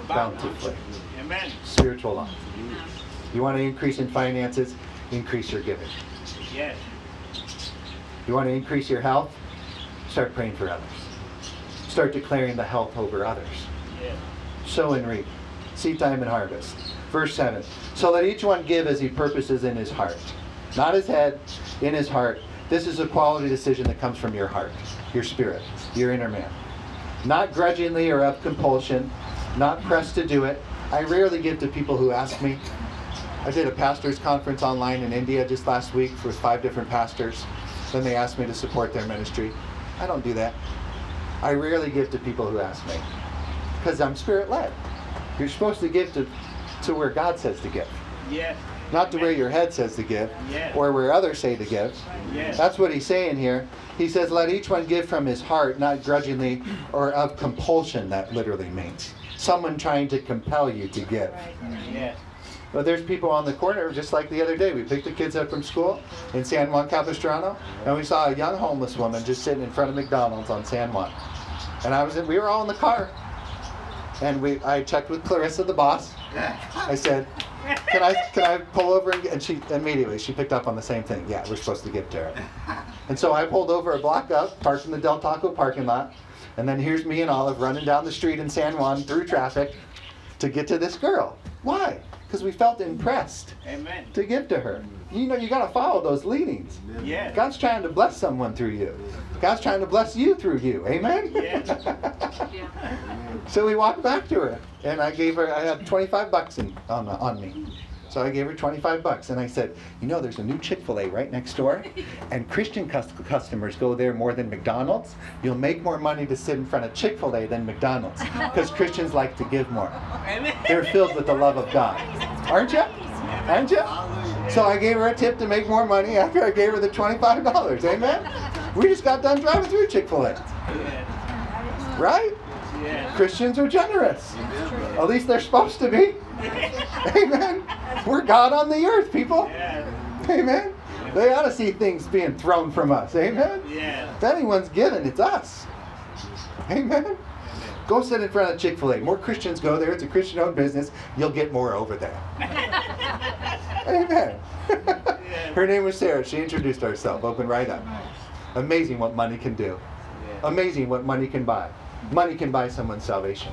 Bountifully. Amen. Spiritual life. You want to increase in finances? increase your giving. Yes. You want to increase your health? Start praying for others. Start declaring the health over others. Yes. Sow and reap. Seed time and harvest. Verse seven. So let each one give as he purposes in his heart. Not his head, in his heart. This is a quality decision that comes from your heart, your spirit, your inner man. Not grudgingly or of compulsion, not pressed to do it. I rarely give to people who ask me. I did a pastor's conference online in India just last week with five different pastors. Then they asked me to support their ministry. I don't do that. I rarely give to people who ask me because I'm spirit-led. You're supposed to give to, to where God says to give. Yes. Not to where your head says to give, yes, or where others say to give. Yes. That's what he's saying here. He says, let each one give from his heart, not grudgingly or of compulsion. That literally means someone trying to compel you to give. Right. Yes. But there's people on the corner, just like the other day. We picked the kids up from school in San Juan Capistrano, and we saw a young homeless woman just sitting in front of McDonald's on San Juan. And I was in, we were all in the car. And we, I checked with Clarissa, the boss. I said, can I can I pull over? And, and she immediately, she picked up on the same thing. Yeah, we're supposed to give to her. And so I pulled over a block up, parked in the Del Taco parking lot. And then here's me and Olive running down the street in San Juan through traffic to get to this girl. Why? Because we felt impressed, amen, to give to her. You know, you got to follow those leadings. Yes. God's trying to bless someone through you. God's trying to bless you through you. Amen? Yes. Yeah. So we walked back to her, and I gave her, I had twenty-five bucks in, on, on me. So I gave her twenty-five bucks, and I said, you know, there's a new Chick-fil-A right next door, and Christian cus- customers go there more than McDonald's. You'll make more money to sit in front of Chick-fil-A than McDonald's, because Christians like to give more. They're filled with the love of God. Aren't you? Aren't you? So I gave her a tip to make more money after I gave her the twenty-five dollars. Amen? We just got done driving through Chick-fil-A. Right? Yeah. Christians are generous. At least they're supposed to be. Amen. We're God on the earth, people. Yeah. Amen. Yeah. They ought to see things being thrown from us. Amen. Yeah. If anyone's given, it's us. Amen. Amen. Go sit in front of Chick-fil-A. More Christians go there. It's a Christian-owned business. You'll get more over there. Amen. Yeah. Her name was Sarah. She introduced herself. Open right up. Amazing what money can do. Yeah. Amazing what money can buy. Money can buy someone's salvation.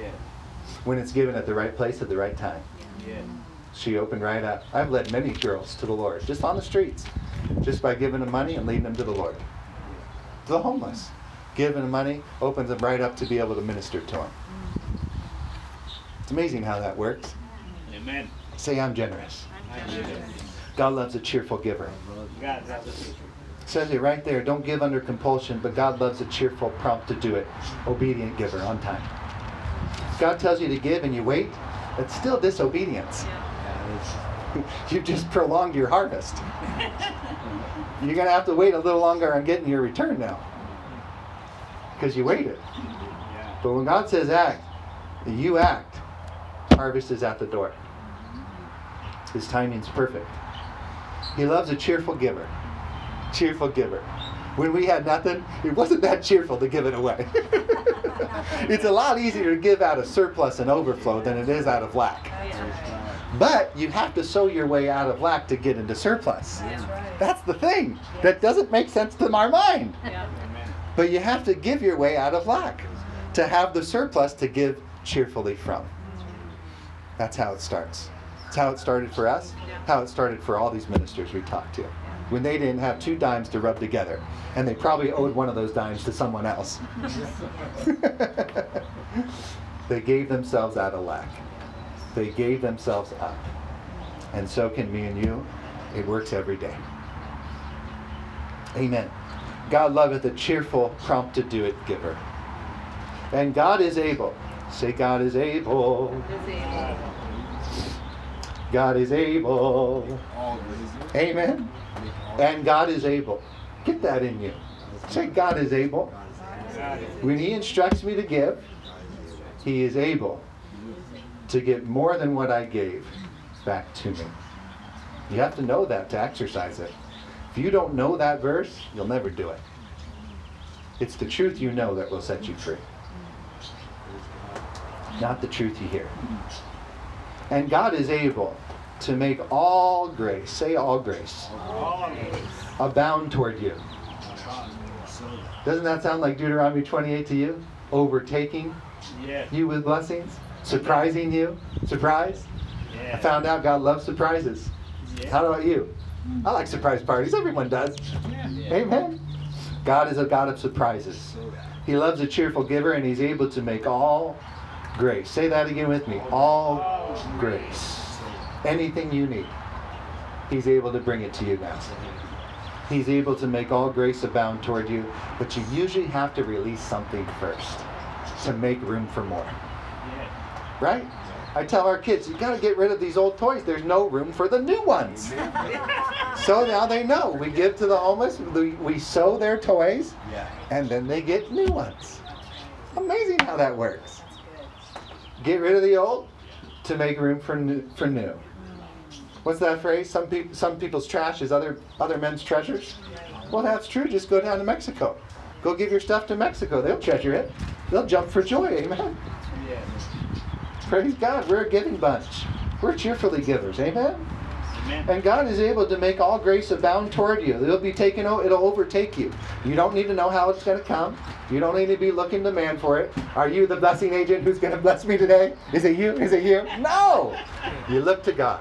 Yeah. When it's given at the right place at the right time. Yeah. She opened right up. I've led many girls to the Lord, just on the streets, just by giving them money and leading them to the Lord. To the homeless. Giving them money opens them right up to be able to minister to them. It's amazing how that works. Amen. Say, I'm generous. I'm generous. God loves a cheerful giver. God loves a cheerful giver. Says it right there. Don't give under compulsion, but God loves a cheerful, prompt to do it, obedient giver on time. God tells you to give and you wait. That's still disobedience. You've just prolonged your harvest. You're going to have to wait a little longer on getting your return now because you waited. But when God says act, you act. Harvest is at the door. His timing's perfect. He loves a cheerful giver. Cheerful giver. When we had nothing, it wasn't that cheerful to give it away. It's a lot easier to give out of surplus and overflow than it is out of lack. But you have to sow your way out of lack to get into surplus. That's the thing. That doesn't make sense to our mind. But you have to give your way out of lack to have the surplus to give cheerfully from. That's how it starts. It's how it started for us, how it started for all these ministers we talked to. When they didn't have two dimes to rub together. And they probably owed one of those dimes to someone else. They gave themselves out of lack. They gave themselves up. And so can me and you. It works every day. Amen. God loveth a cheerful, prompt to do it giver. And God is able. Say, God is able. God is able. God is able. Amen. And God is able. Get that in you. Say, God is able. When he instructs me to give, he is able to get more than what I gave back to me. You have to know that to exercise it. If you don't know that verse, you'll never do it. It's the truth you know that will set you free. Not the truth you hear. And God is able to make all grace, say all grace, all grace, abound toward you. Doesn't that sound like Deuteronomy twenty-eight to you? Overtaking yeah. you with blessings? Surprising you? Surprise? Yeah. I found out God loves surprises. Yeah. How about you? Mm. I like surprise parties. Everyone does. Yeah. Yeah. Amen. God is a God of surprises. He loves a cheerful giver, and he's able to make all grace. Say that again with me. All, all grace. Anything you need, he's able to bring it to you now. He's able to make all grace abound toward you, but you usually have to release something first to make room for more. Right? I tell our kids, you got to get rid of these old toys. There's no room for the new ones. So now they know. We give to the homeless, we, we sew their toys, and then they get new ones. Amazing how that works. Get rid of the old to make room for new. For new. What's that phrase? Some people, some people's trash is other other men's treasures. Well, that's true. Just go down to Mexico. Go give your stuff to Mexico. They'll treasure it. They'll jump for joy. Amen. Praise God. We're a giving bunch. We're cheerfully givers. Amen? Amen. And God is able to make all grace abound toward you. It'll be taken. It'll overtake you. You don't need to know how it's going to come. You don't need to be looking to man for it. Are you the blessing agent who's going to bless me today? Is it you? Is it you? No. You look to God.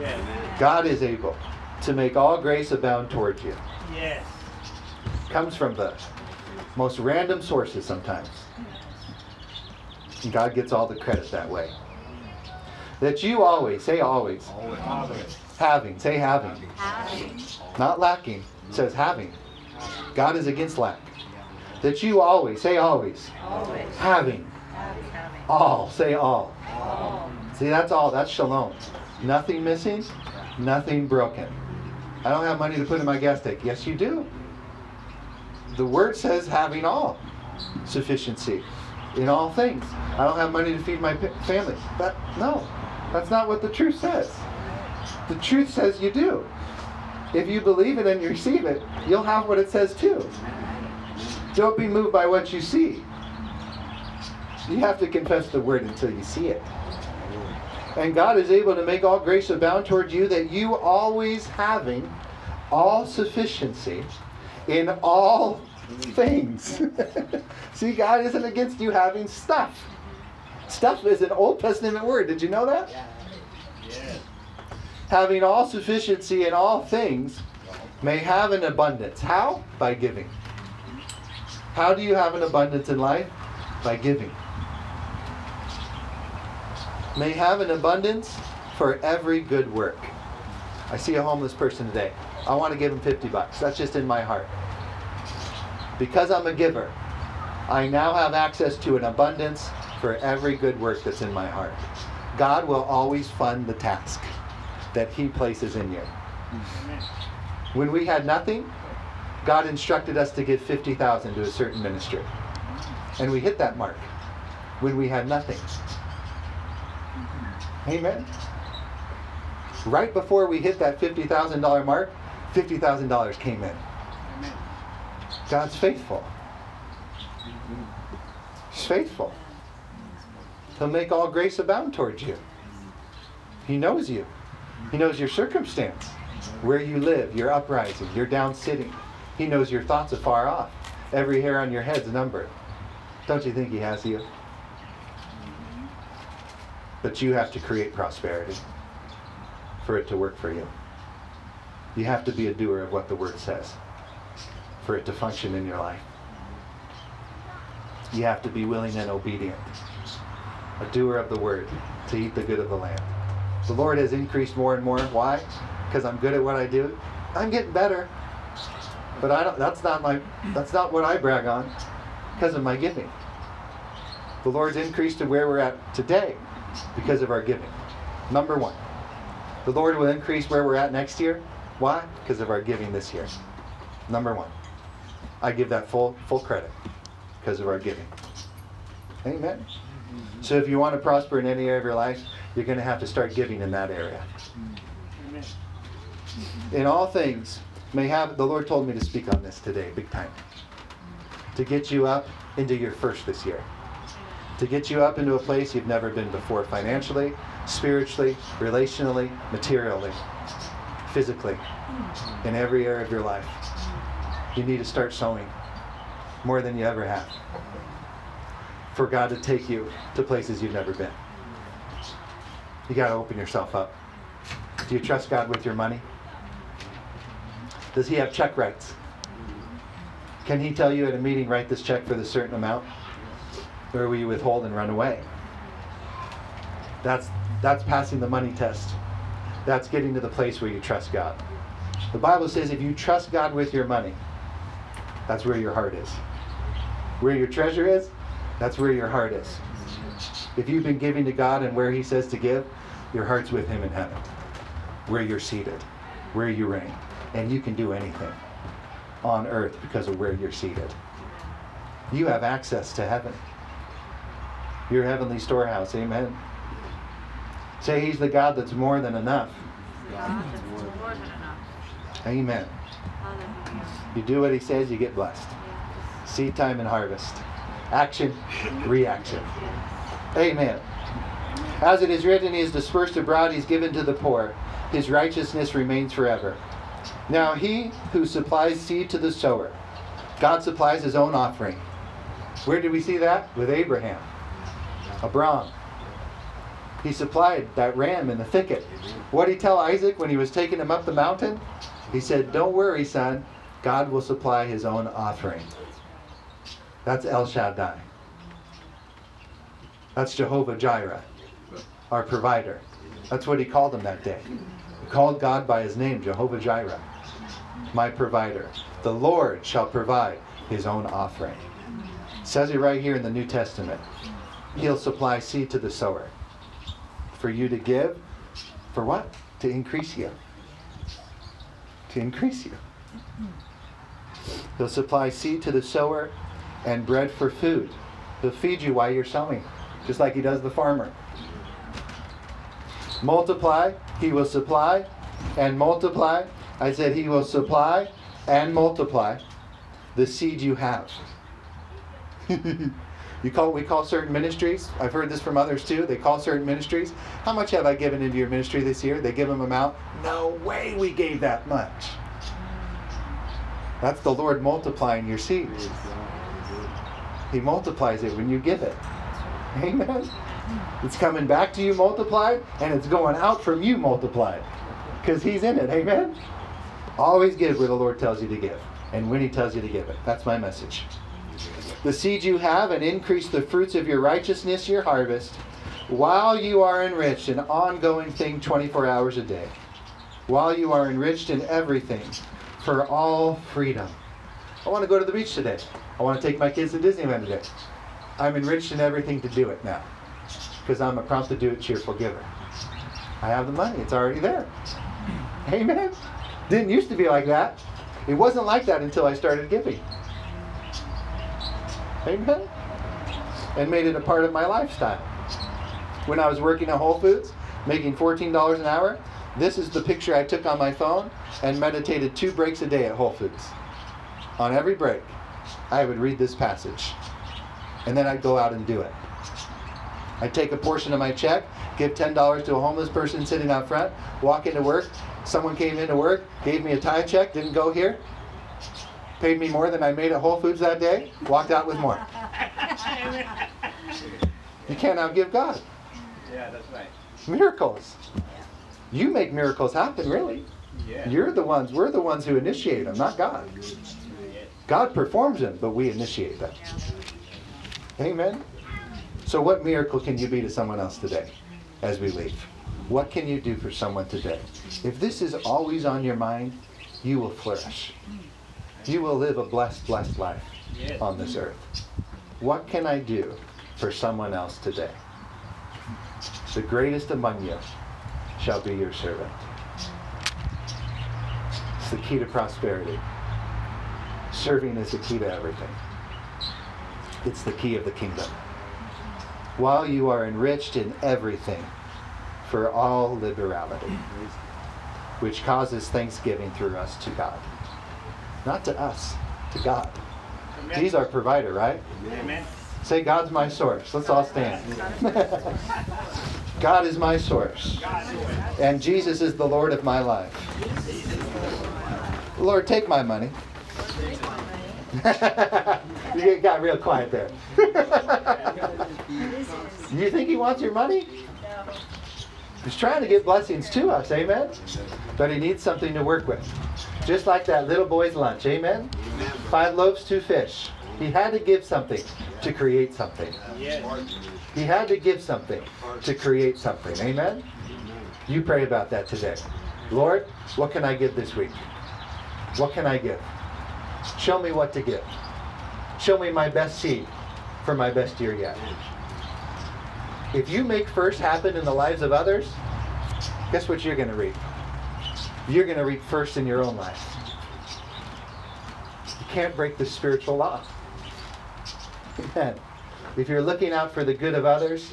Yes. God is able to make all grace abound toward you. Yes. Comes from the most random sources sometimes. And God gets all the credit that way. That you always, say always, always. having, say having, having, not lacking, says having. God is against lack. That you always, say always, always. Having, having, all, say all. all. See, that's all, that's shalom. Nothing missing, nothing broken. I don't have money to put in my gas tank. Yes, you do. The word says having all sufficiency in all things. I don't have money to feed my family. That, no, that's not what the truth says. The truth says you do. If you believe it and you receive it, you'll have what it says too. Don't be moved by what you see. You have to confess the word until you see it. And God is able to make all grace abound toward you, that you always having all sufficiency in all things. See, God isn't against you having stuff. Stuff is an Old Testament word. Did you know that? Yeah. Yeah. Having all sufficiency in all things may have an abundance. How? By giving. How do you have an abundance in life? By giving. May have an abundance for every good work. I see a homeless person today. I want to give him fifty bucks. That's just in my heart. Because I'm a giver, I now have access to an abundance for every good work that's in my heart. God will always fund the task that he places in you. When we had nothing, God instructed us to give fifty thousand dollars to a certain ministry. And we hit that mark when we had nothing. Amen. Right before we hit that fifty thousand dollars mark, fifty thousand dollars came in. God's faithful. He's faithful. He'll make all grace abound towards you. He knows you. He knows your circumstance, where you live, your uprising, your down sitting. He knows your thoughts afar off. Every hair on your head's numbered. Don't you think he has you? But you have to create prosperity for it to work for you. You have to be a doer of what the word says for it to function in your life. You have to be willing and obedient, a doer of the word, to eat the good of the land. The Lord has increased more and more. Why? Because I'm good at what I do. I'm getting better, but I don't. That's not my. That's not what I brag on, because of my giving. The Lord's increased to where we're at today. Because of our giving. Number one, the Lord will increase where we're at next year. Why? Because of our giving this year. Number one, I give that full full credit because of our giving. Amen. Mm-hmm. So if you want to prosper in any area of your life, you're going to have to start giving in that area. Amen. In all things, may have the Lord told me to speak on this today, big time, to get you up into your first this year. To get you up into a place you've never been before financially, spiritually, relationally, materially, physically, in every area of your life. You need to start sowing more than you ever have for God to take you to places you've never been. You got to open yourself up. Do you trust God with your money? Does he have check rights? Can he tell you at a meeting, write this check for this certain amount? Or will you withhold and run away? That's that's passing the money test. That's getting to the place where you trust God. The Bible says if you trust God with your money, that's where your heart is. Where your treasure is, that's where your heart is. If you've been giving to God and where he says to give, your heart's with him in heaven, where you're seated, where you reign. And you can do anything on earth because of where you're seated. You have access to heaven. Your heavenly storehouse, amen. Say he's the God that's more than enough. God that's more than enough. Amen. You do what he says, you get blessed. Seed time and harvest. Action, reaction. Amen. As it is written, he is dispersed abroad, he is given to the poor. His righteousness remains forever. Now he who supplies seed to the sower, God supplies his own offering. Where did we see that? With Abraham. Abram. He supplied that ram in the thicket. What did he tell Isaac when he was taking him up the mountain? He said, don't worry, son. God will supply his own offering. That's El Shaddai. That's Jehovah Jireh, our provider. That's what he called him that day. He called God by his name, Jehovah Jireh, my provider. The Lord shall provide his own offering. It says it right here in the New Testament. He'll supply seed to the sower. For you to give, for what? To increase you. To increase you. He'll supply seed to the sower and bread for food. He'll feed you while you're sowing, just like he does the farmer. Multiply, he will supply and multiply. I said he will supply and multiply the seed you have. You call, we call certain ministries, I've heard this from others too, they call certain ministries, how much have I given into your ministry this year? They give them an amount. No way we gave that much. That's the Lord multiplying your seed. He multiplies it when you give it. Amen. It's coming back to you multiplied, and it's going out from you multiplied, because he's in it. Amen. Always give where the Lord tells you to give, and when he tells you to give it. That's my message. The seed you have, and increase the fruits of your righteousness, your harvest, while you are enriched, an ongoing thing twenty-four hours a day, while you are enriched in everything, for all freedom. I want to go to the beach today. I want to take my kids to Disneyland today. I'm enriched in everything to do it now, because I'm a prompt to do it, cheerful giver. I have the money. It's already there. Amen. Didn't used to be like that. It wasn't like that until I started giving. Amen. And made it a part of my lifestyle. When I was working at Whole Foods, making fourteen dollars an hour, this is the picture I took on my phone and meditated two breaks a day at Whole Foods. On every break, I would read this passage. And then I'd go out and do it. I'd take a portion of my check, give ten dollars to a homeless person sitting out front, walk into work. Someone came into work, gave me a tie check, didn't go here. Paid me more than I made at Whole Foods that day, walked out with more. You can't outgive God. Yeah, that's right. Miracles. You make miracles happen, really. Yeah. You're the ones, we're the ones who initiate them, not God. God performs them, but we initiate them. Amen. So what miracle can you be to someone else today as we leave? What can you do for someone today? If this is always on your mind, you will flourish. You will live a blessed, blessed life on this earth. What can I do for someone else today? The greatest among you shall be your servant. It's the key to prosperity. Serving is the key to everything. It's the key of the kingdom. While you are enriched in everything for all liberality, which causes thanksgiving through us to God. Not to us, to God. Amen. He's our provider, right? Amen. Say, God's my source. Let's all stand. God is my source, and Jesus is the Lord of my life. Lord, take my money. You got real quiet there. You think he wants your money? No. He's trying to give blessings to us, amen? But he needs something to work with. Just like that little boy's lunch, amen? Five loaves, two fish. He had to give something to create something. He had to give something to create something, amen? You pray about that today. Lord, what can I give this week? What can I give? Show me what to give. Show me my best seed for my best year yet. If you make first happen in the lives of others, guess what you're going to reap? You're going to reap first in your own life. You can't break the spiritual law. Amen. If you're looking out for the good of others,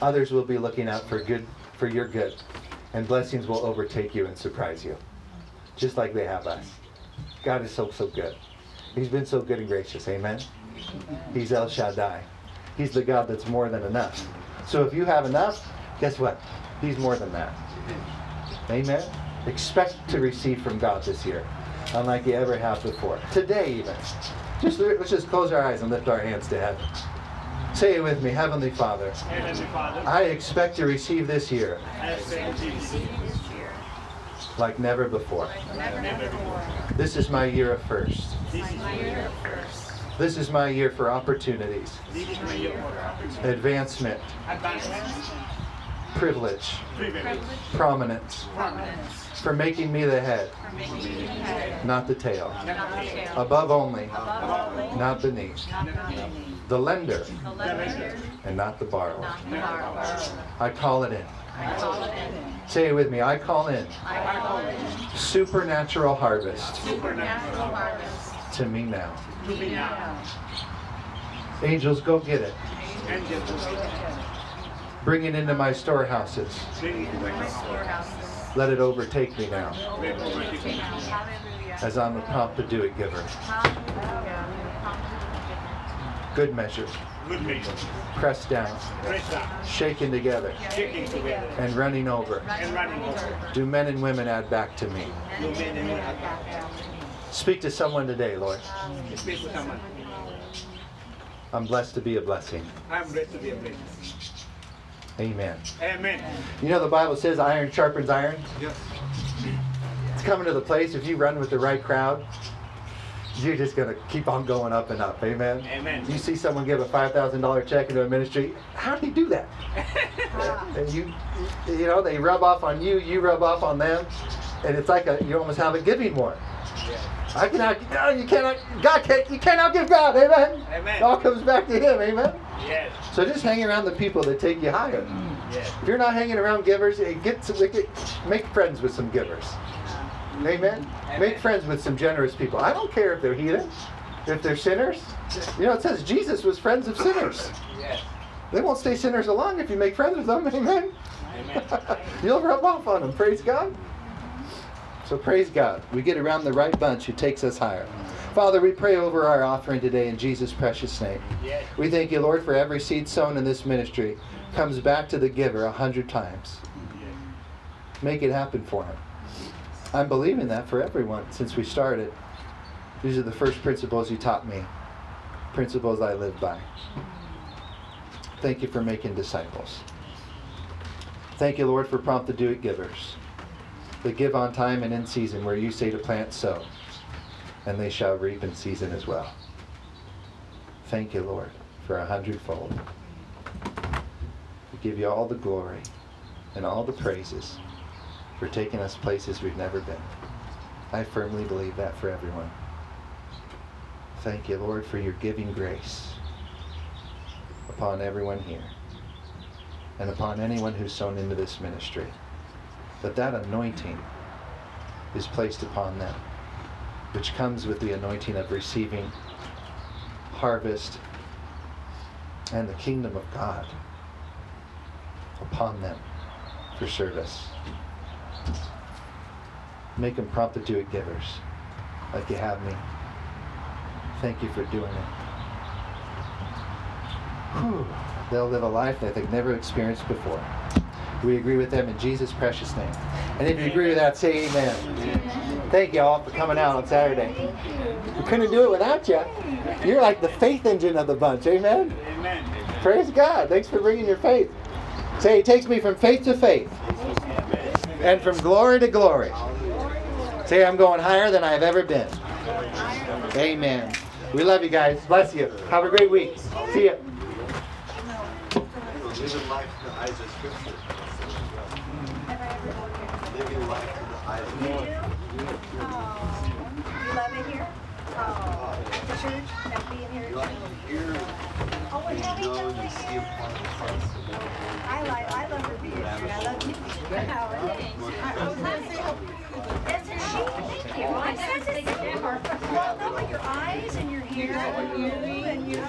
others will be looking out for good, for your good, and blessings will overtake you and surprise you, just like they have us. God is so, so good. He's been so good and gracious. Amen? He's El Shaddai. He's the God that's more than enough. So if you have enough, guess what? He's more than that. Amen? Expect to receive from God this year, unlike you ever have before. Today even. Just, let's just close our eyes and lift our hands to heaven. Say it with me. Heavenly Father, Heavenly Father, I expect to receive this year like never before. This is my year of first. This is my year for opportunities, advancement, privilege, prominence, for making me the head, not the tail, above only, not beneath, the lender, and not the borrower. I call it in. Say it with me. I call in, I call in. Supernatural harvest, supernatural harvest. To, me now. to me now. Angels, go get it. Bring it into my storehouses. Let it overtake me now, as I'm a prompt to do it giver. Good measure. Pressed down, shaken together, and running over. Do men and women add back to me? Speak to someone today, Lord. I'm blessed to be a blessing. I'm blessed to be a blessing. Amen. Amen. You know the Bible says iron sharpens iron? Yes. It's coming to the place, if you run with the right crowd, you're just going to keep on going up and up. Amen? Amen. You see someone give a five thousand dollars check into a ministry. How do they do that? And you you know, they rub off on you, you rub off on them, and it's like a, you almost have a giving war. Yeah. I cannot, no, you cannot, God can't, you cannot give God. Amen? Amen. It all comes back to Him. Amen? Yes. So just hang around the people that take you higher. Mm, yes. If you're not hanging around givers, get some, get, make friends with some givers. Amen? Amen? Make friends with some generous people. I don't care if they're heathens, if they're sinners. You know, it says Jesus was friends of sinners. Yes. They won't stay sinners along if you make friends with them. Amen? Amen. You'll rub off on them. Praise God. So praise God. We get around the right bunch who takes us higher. Father, we pray over our offering today in Jesus' precious name. Yes. We thank you, Lord, for every seed sown in this ministry comes back to the giver a hundred times. Yes. Make it happen for him. I'm believing that for everyone since we started. These are the first principles you taught me, principles I live by. Thank you for making disciples. Thank you, Lord, for prompt to do it givers. They give on time and in season, where you say to plant, sow, and they shall reap in season as well. Thank you, Lord, for a hundredfold. We give you all the glory and all the praises for taking us places we've never been. I firmly believe that for everyone. Thank you, Lord, for your giving grace upon everyone here and upon anyone who's sown into this ministry, that that anointing is placed upon them, which comes with the anointing of receiving harvest and the kingdom of God upon them for service. Make them prompt to do it givers, like you have me. Thank you for doing it. Whew. They'll live a life that they've never experienced before. We agree with them in Jesus' precious name. And if you agree with that, say amen. Amen. Thank you all for coming out on Saturday. We couldn't do it without you. You're like the faith engine of the bunch. Amen? Amen. Praise God. Thanks for bringing your faith. Say, it takes me from faith to faith and from glory to glory. Say, I'm going higher than I've ever been. Amen. We love you guys. Bless you. Have a great week. See you. Living life to the eyes of Scripture. Living life to the eyes of Scripture. You love it here? Oh, the church and being here. You like it here. Oh, we have each other. You see upon the cross. I like. I love her being here. I love you. I was going to say, isn't she? Thank you. I said it. Well, no, but your eyes and your hair and your hair and your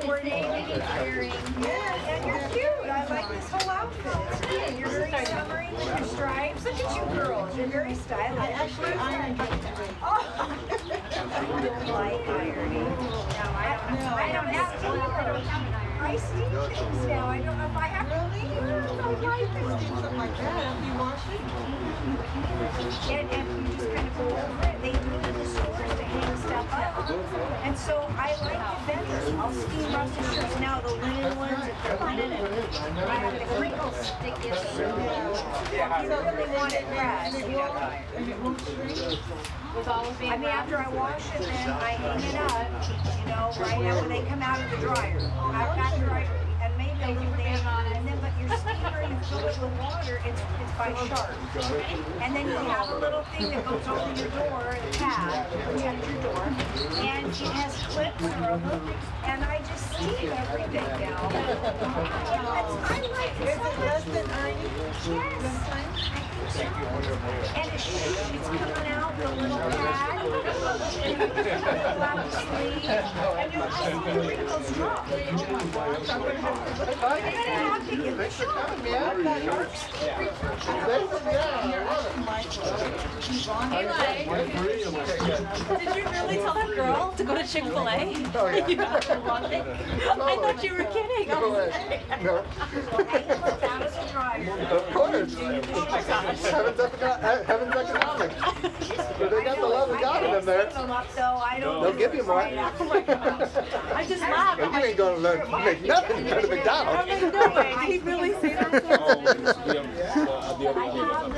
coordinating and caring. Yeah, and you're cute. I like this whole outfit. Yeah, you're very summery. Your stripes. Look at you girls. You're very stylish. I actually ironed it. Oh. I like ironing. Now I don't know. I don't have to. I don't have an iron. I steam things now. I don't know if I have to. Really? I like to steam something like that. I'll be washing. And and you just kind of go over it. They do the stores to hang stuff up. And so I like the vendors. I'll steam up the shirts now. The linen ones, if they're linen, I have the wrinkles that get so good. You don't really want it pressed. You know? I mean, after I wash it, then I hang it up, you know, right after they come out of the dryer. I've got dryer, and maybe I do that on it, and then, but your steamer, you fill it with water, it's, it's by sharp. And then you have a little thing that goes over your door, a pad, to protect your door, and it has clips or a hook, and I just steam everything now. I like it. Is it less than ninety? Yes. And it's, it's coming out the little pad, and you flap the sleeve, and you're also doing those drops. I'm going to have to get the shot, man. Eli, did you really tell that girl to go to Chick-fil-A? Oh, yeah. You have to want it? I thought you were kidding. I was like, no. Of course. Oh, my God. Heaven's economics. They got the love of God in them there. They'll give you more. I just laughed. You ain't going to make nothing to McDonald's. He really said that.